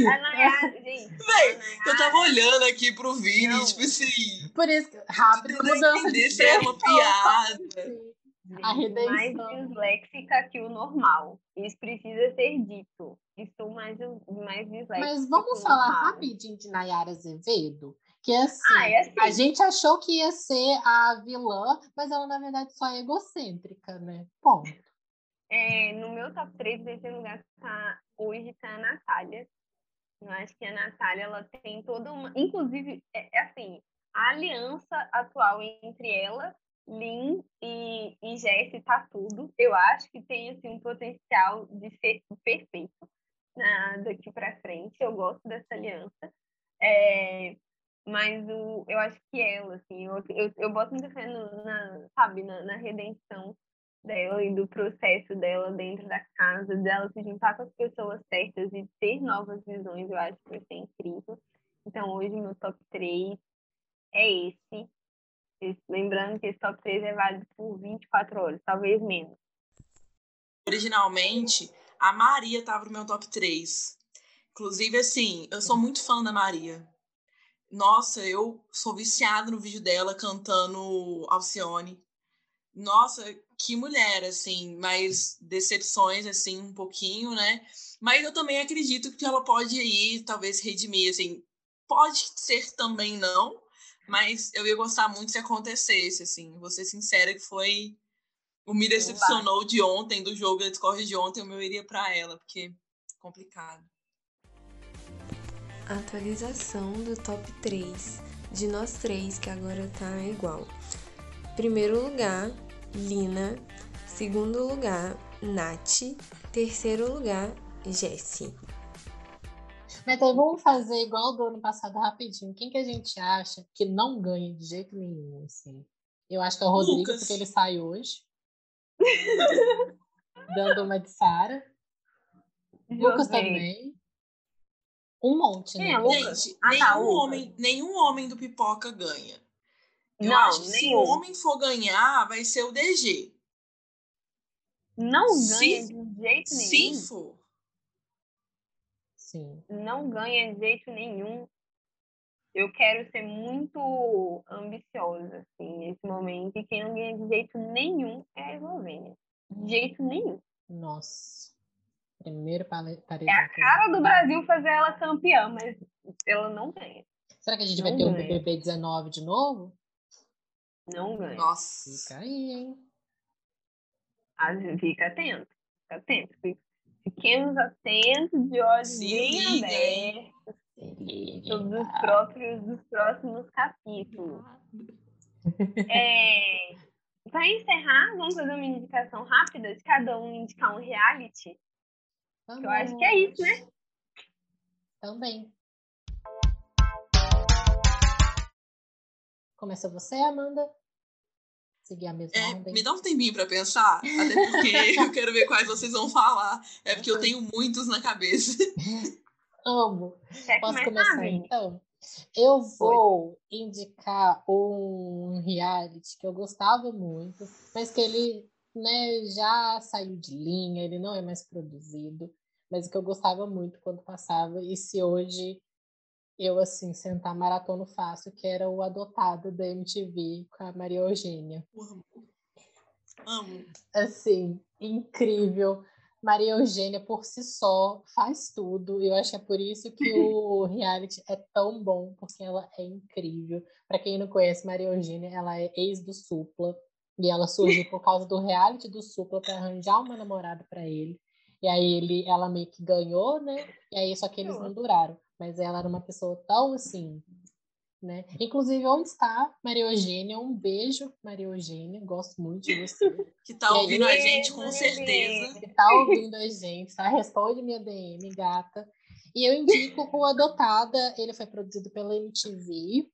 a Nayara, gente. Véi, eu tava olhando aqui pro Vini, não, tipo assim... Por isso, rápida mudança de expressão. É uma piada. A redenção. Mais disléxica que o normal. Isso precisa ser dito. Estou mais disléxica. Mas vamos falar rapidinho de Nayara Azevedo? Que assim, a gente achou que ia ser a vilã, mas ela, na verdade, só é egocêntrica, né? Ponto. No meu top 3, desse lugar que tá, hoje tá a Natália. Eu acho que a Natália, ela tem toda uma... Inclusive, assim, a aliança atual entre ela, Linn e Jéssica, tá tudo. Eu acho que tem, assim, um potencial de ser perfeito daqui pra frente. Eu gosto dessa aliança. Mas eu acho que ela, assim, eu boto muita fé na redenção dela e do processo dela dentro da casa, dela se juntar com as pessoas certas e ter novas visões, eu acho que vai ser incrível. Então, hoje, meu top 3 é esse. Lembrando que esse top 3 é válido por 24 horas, talvez menos. Originalmente, a Maria estava no meu top 3. Inclusive, assim, eu sou muito fã da Maria. Nossa, eu sou viciada no vídeo dela cantando Alcione. Nossa, que mulher, assim, mas decepções, assim, um pouquinho, né? Mas eu também acredito que ela pode ir, talvez, redimir, assim. Pode ser também não, mas eu ia gostar muito se acontecesse, assim. Vou ser sincera que foi... O me decepcionou de ontem, do jogo da Discord de ontem, eu iria pra ela, porque complicado. Atualização do top 3 de nós três, que agora tá igual. Primeiro lugar, Lina. Segundo lugar, Nath. Terceiro lugar, Jessi. Mas então vamos fazer igual do ano passado, rapidinho. Quem que a gente acha que não ganha de jeito nenhum, assim? Eu acho que é o Rodrigo, Lucas, porque ele sai hoje. Dando uma de Sara. Lucas também. Um monte, né? Gente, nenhum homem do Pipoca ganha. Eu acho que se o homem for ganhar, vai ser o DG. Não ganha de jeito nenhum. Se for. Sim. Não ganha de jeito nenhum. Eu quero ser muito ambiciosa, assim, nesse momento. E quem não ganha de jeito nenhum é a Eslovênia. De jeito nenhum. Nossa. Primeiro paredão. É a cara do Brasil fazer ela campeã, mas ela não ganha. Será que a gente vai ter o BBB 19 de novo? Não ganha. Nossa. Fica aí, hein? Fica atento. Fica atento. Fiquemos atentos, de olhos bem abertos. Sobre os próximos capítulos. Para encerrar, vamos fazer uma indicação rápida de cada um indicar um reality. Eu acho que é isso, né? Também. Começa você, Amanda? Seguir a mesma onda. Me dá um tempinho pra pensar, até porque eu quero ver quais vocês vão falar. É porque eu tenho muitos na cabeça. Amo. Posso começar, então? Eu vou indicar um reality que eu gostava muito, mas que ele, né, já saiu de linha, ele não é mais produzido, mas que eu gostava muito quando passava, e se hoje eu, assim, sentar maratona fácil, que era o Adotado da MTV com a Maria Eugênia. Amo. Assim, incrível. Maria Eugênia, por si só, faz tudo. E eu acho que é por isso que o reality é tão bom, porque ela é incrível. Para quem não conhece, Maria Eugênia, ela é ex do Supla. E ela surgiu por causa do reality do Supla para arranjar uma namorada para ele. E aí ela meio que ganhou, né? E aí só que eles não duraram. Mas ela era uma pessoa tão assim, né? Inclusive, onde está Maria Eugênia? Um beijo, Maria Eugênia. Gosto muito de você. Que tá ouvindo a gente, com certeza. Que tá ouvindo a gente, tá? Responde minha DM, gata. E eu indico o Adotada. Ele foi produzido pela MTV.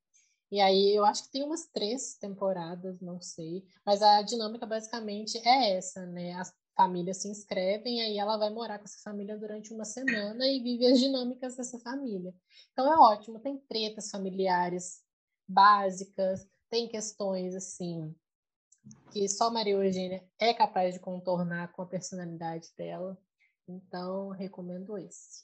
E aí, eu acho que tem umas 3 temporadas, não sei. Mas a dinâmica, basicamente, é essa, né? As famílias se inscrevem, e aí ela vai morar com essa família durante uma semana e vive as dinâmicas dessa família. Então é ótimo, tem tretas familiares básicas, tem questões assim que só Maria Eugênia é capaz de contornar com a personalidade dela. Então, recomendo esse.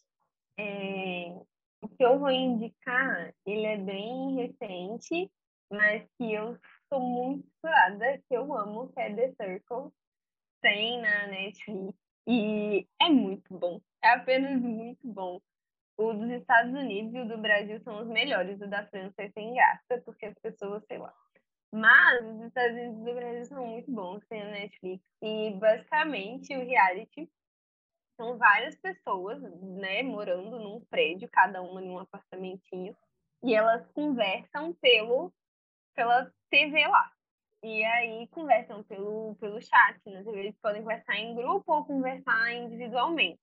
O que eu vou indicar, ele é bem recente, mas que eu sou muito furada, que eu amo, que é The Circle. Tem na Netflix e é muito bom, é apenas muito bom. O dos Estados Unidos e o do Brasil são os melhores, o da França é sem graça, porque as pessoas, sei lá. Mas os Estados Unidos e do Brasil são muito bons, tem na Netflix. E basicamente o reality são várias pessoas, né, morando num prédio, cada uma num apartamentinho, e elas conversam pela TV lá. E aí conversam pelo chat, né? Eles podem conversar em grupo ou conversar individualmente.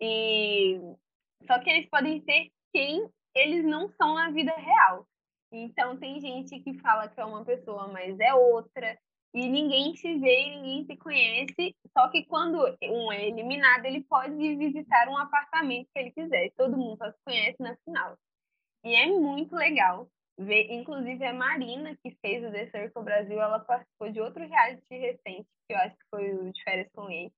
E... Só que eles podem ser quem eles não são na vida real. Então tem gente que fala que é uma pessoa, mas é outra. E ninguém se vê, ninguém se conhece. Só que quando um é eliminado, ele pode visitar um apartamento que ele quiser. Todo mundo só se conhece na final. E é muito legal. Inclusive a Marina, que fez o The Circle Brasil, ela participou de outro reality recente, que eu acho que foi o De Férias com Ex.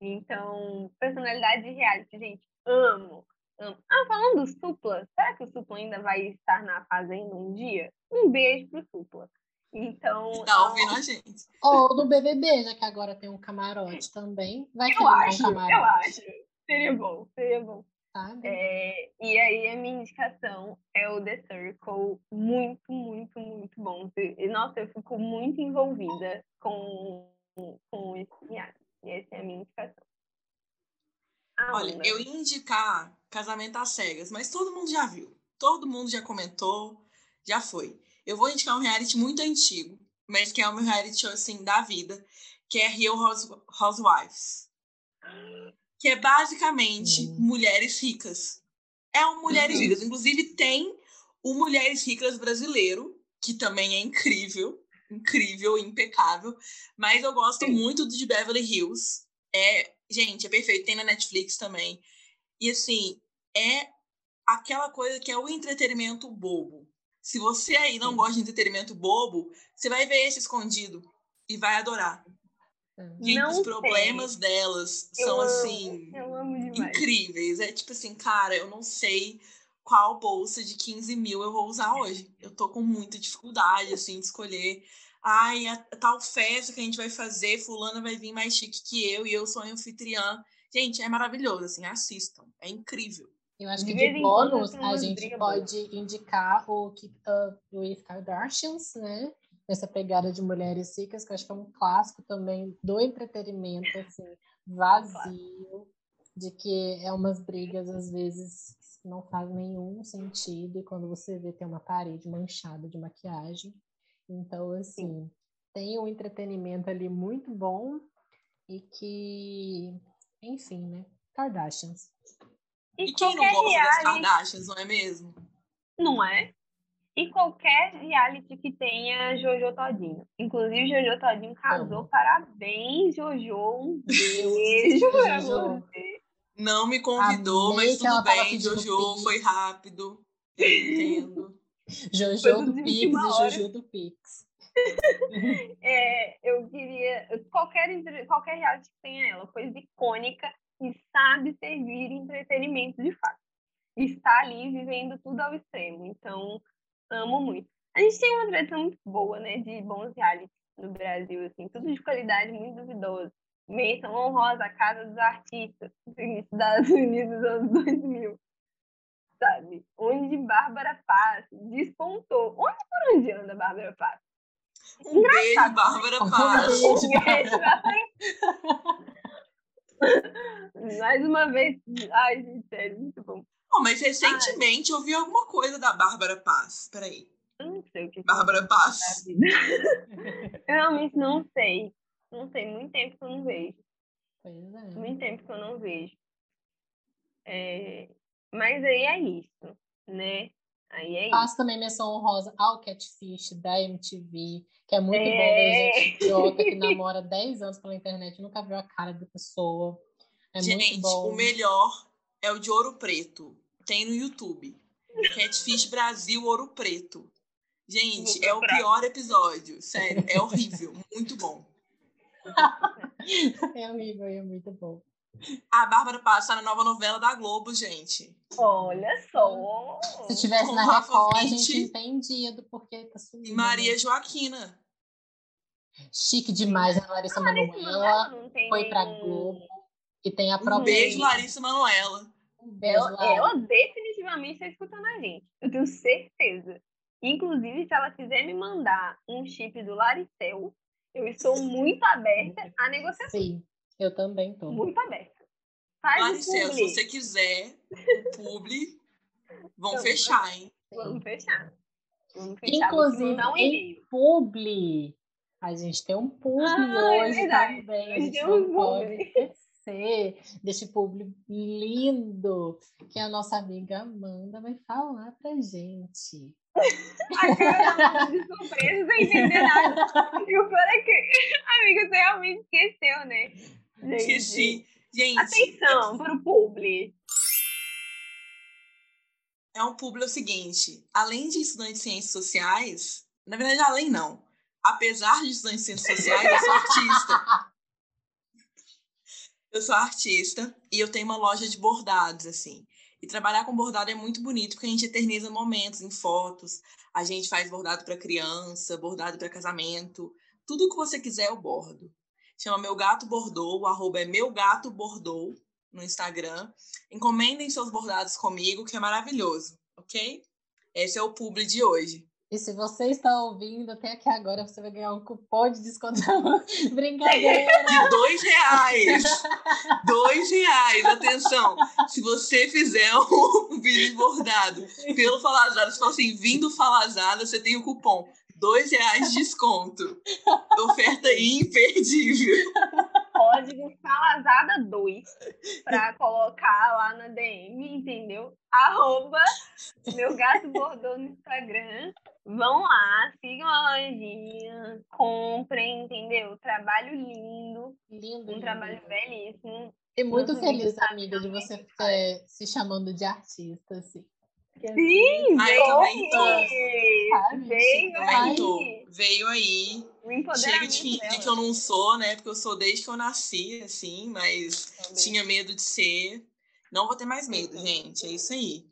Então, personalidade de reality, gente, amo, amo. Ah, falando do Supla, será que o Supla ainda vai estar na Fazenda um dia? Um beijo pro Supla. Então, tá ouvindo a gente. Ou no BBB, já que agora tem um camarote também. Vai que um camarote. Eu acho, seria bom, seria bom. E aí a minha indicação é o The Circle, muito, muito, muito bom. Nossa, eu fico muito envolvida com esse viagem. E essa é a minha indicação. Olha, eu ia indicar Casamento às Cegas, mas todo mundo já viu, todo mundo já comentou, já foi. Eu vou indicar um reality muito antigo, mas que é o meu reality assim da vida, que é Real Housewives. Que é basicamente mulheres ricas. É um Mulheres Ricas. Inclusive, tem o Mulheres Ricas brasileiro, que também é incrível, incrível, impecável. Mas eu gosto muito do de Beverly Hills. Gente, é perfeito. Tem na Netflix também. E, assim, é aquela coisa que é o entretenimento bobo. Se você aí não gosta de entretenimento bobo, você vai ver esse escondido e vai adorar. Gente, não, os problemas delas são, assim, incríveis. É tipo assim, cara, eu não sei qual bolsa de 15 mil eu vou usar hoje. Eu tô com muita dificuldade, assim, de escolher. Ai, a tal festa que a gente vai fazer, fulana vai vir mais chique que eu e eu sou anfitriã. Gente, é maravilhoso, assim, assistam. É incrível. Eu acho que de bônus a gente pode indicar o Keep Up with Kardashians, né? Essa pegada de Mulheres Ricas, que eu acho que é um clássico também do entretenimento, assim, vazio, de que é umas brigas, às vezes, que não fazem nenhum sentido, e quando você vê, tem uma parede manchada de maquiagem. Então, assim, tem um entretenimento ali muito bom e que, enfim, né? Kardashians. E quem não gosta das Kardashians, não é mesmo? Não é? e qualquer reality que tenha Jojo Todinho. Inclusive, Jojo Todinho casou. Parabéns, Jojo. Um beijo pra você. Não me convidou, mas tudo bem, Jojo, foi rápido. Eu entendo. Jojo do Pix e Jojo do Pix. Eu queria... Qualquer reality que tenha ela, coisa icônica e sabe servir entretenimento de fato. Está ali vivendo tudo ao extremo. Então, amo muito. A gente tem uma tradição muito boa, né, de bons realities no Brasil, assim, tudo de qualidade muito duvidosa. Menção honrosa, a Casa dos Artistas, início dos anos 2000, sabe? Onde Bárbara Paz despontou. Por onde anda Bárbara Paz? Engraçado. Beijo, Bárbara Paz. Mais uma vez. Ai, gente, sério, muito bom. Oh, mas recentemente eu vi alguma coisa da Bárbara Paz. Peraí. Eu não sei o que. Bárbara Paz. Eu realmente não sei. Não sei. Muito tempo que eu não vejo. Pois é. Muito tempo que eu não vejo. Mas aí é isso, né? Aí é isso. Faço também menção honrosa ao Catfish da MTV, que é muito bom ver gente idiota que namora 10 anos pela internet e nunca viu a cara da pessoa. É gente, muito bom. O melhor é o de Ouro Preto. Tem no YouTube. Catfish Brasil Ouro Preto. Gente, muito o pior episódio. Sério, é horrível. Muito bom. É horrível e é muito bom. A Bárbara Paz tá na nova novela da Globo, gente. Olha só. Se tivesse com na Record, a gente entendia do porquê tá sumindo. E Maria Joaquina. Chique demais, a Larissa Manoela. Foi pra Globo. E tem a própria. Um beijo, Larissa Manoela. Ela definitivamente tá escutando a gente. Eu tenho certeza. Inclusive, se ela quiser me mandar um chip do Laricel, eu estou muito aberta à negociação. Sim. Eu também tô. Muito aberta. Maricel, se você quiser, publi, vão então, fechar, hein? Vamos fechar. Inclusive, não em publi. A gente tem um publi hoje também. A gente não pode esquecer deste publi lindo que a nossa amiga Amanda vai falar pra gente. A cara da Amanda de surpresa, sem entender nada. E o pior é que, amiga, você realmente esqueceu, né? Esqueci. Gente, atenção para o publi. É um publi, é o seguinte: além de estudante de ciências sociais, na verdade, além não. Apesar de estudante de ciências sociais, eu sou artista. Eu sou artista e eu tenho uma loja de bordados, assim. E trabalhar com bordado é muito bonito, porque a gente eterniza momentos em fotos, a gente faz bordado para criança, bordado para casamento, tudo que você quiser eu bordo. Chama Meu Gato Bordou, o arroba é Meu Gato Bordou no Instagram. Encomendem seus bordados comigo, que é maravilhoso, ok? Esse é o publi de hoje. E se você está ouvindo até aqui agora, você vai ganhar um cupom de desconto. Brincadeira! De R$2! R$2! Atenção! Se você fizer um vídeo bordado pelo Fala Zada, se for assim, vindo Fala Zada, você tem o cupom R$2 de desconto. Oferta imperdível. Código Fala Zada 2 para colocar lá na DM, entendeu? @ Meu Gato Bordou no Instagram. Vão lá, sigam a lojinha, comprem, entendeu? Trabalho lindo. Lindo. Trabalho belíssimo. E muito feliz, amiga, de você ter se chamando de artista, assim. Sim! Veio aí. Chega de fingir que eu não sou, né? Porque eu sou desde que eu nasci, assim, mas tinha medo de ser. Não vou ter mais medo, gente. É isso aí.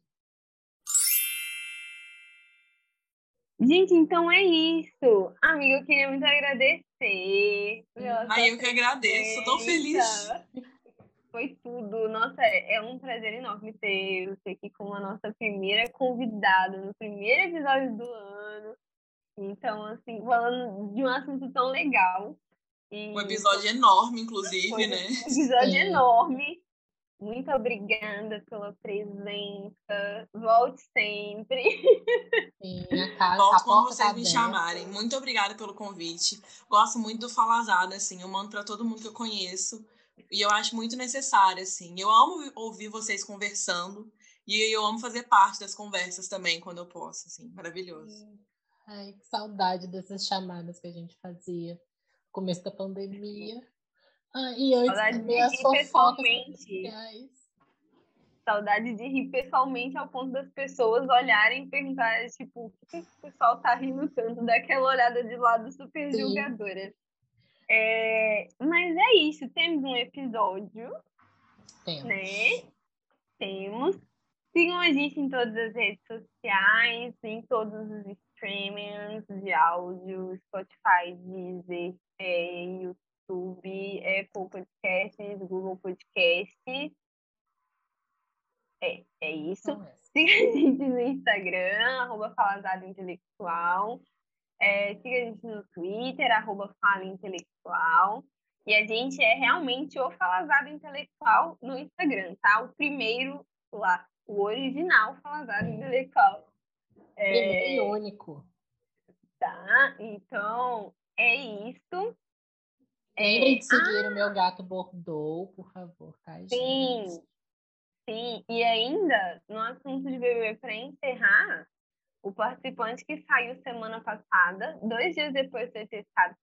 Gente, então é isso. Amiga, eu queria muito agradecer. Eu que agradeço. Tô feliz. Foi tudo. Nossa, é um prazer enorme ter você aqui como a nossa primeira convidada no primeiro episódio do ano. Então, assim, falando de um assunto tão legal. E... um episódio enorme, inclusive, foi, né? Um episódio enorme. Muito obrigada pela presença. Volte sempre. Sim, volto quando vocês me chamarem. Muito obrigada pelo convite. Gosto muito do Fala Zada, assim. Eu mando pra todo mundo que eu conheço. E eu acho muito necessário, assim. Eu amo ouvir vocês conversando. E eu amo fazer parte das conversas também, quando eu posso, assim, maravilhoso. Ai, que saudade dessas chamadas que a gente fazia no começo da pandemia. Ah, e antes também as fofocas sociais. Saudade de rir pessoalmente ao ponto das pessoas olharem e perguntarem, tipo, o que o pessoal tá rindo tanto daquela olhada de lado super julgadora. É, mas é isso, temos um episódio. Temos. Né? Temos. Sigam a gente em todas as redes sociais, em todos os streamings de áudio, Spotify, Deezer, YouTube, Apple Podcasts, Google Podcasts. É isso. Siga a gente no Instagram, @FalaZadaIntelectual. Siga a gente no Twitter, @FalaIntelectual. E a gente é realmente o Fala Zada Intelectual no Instagram, tá? O primeiro lá, o original Fala Zada Intelectual. É irônico. Tá, então é isso. Lembrem de seguir o Meu Gato Bordou, por favor, tá, gente? Sim, e ainda, no assunto de BBB, para encerrar, o participante que saiu semana passada, 2 dias depois de ter testado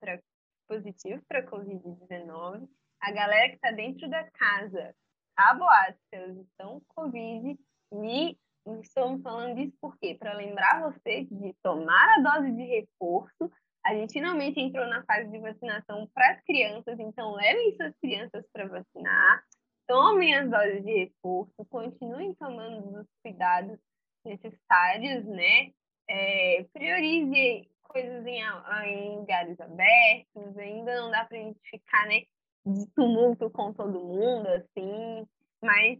positivo para Covid-19, a galera que está dentro da casa, a boate, eles estão com Covid, e estamos falando disso porque, para lembrar você de tomar a dose de reforço, a gente finalmente entrou na fase de vacinação para as crianças, então levem suas crianças para vacinar, tomem as doses de reforço, continuem tomando os cuidados necessários, né? Priorize coisas em lugares abertos, ainda não dá pra gente ficar, né, de tumulto com todo mundo, assim, mas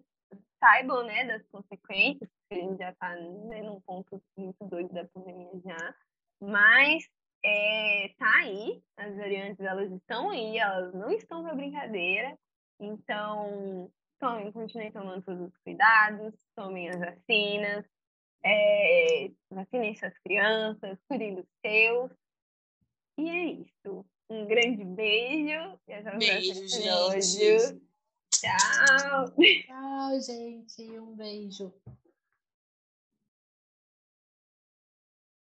saibam, né, das consequências, porque a gente já tá, né, num ponto muito doido da pandemia já, mas tá aí, as variantes, elas estão aí, elas não estão pra brincadeira. Então, continuem tomando todos os cuidados, tomem as vacinas, vacinem suas crianças, cuidem dos seus. E é isso. Um grande beijo. Beijo, gente. Tchau. Tchau, gente. Um beijo.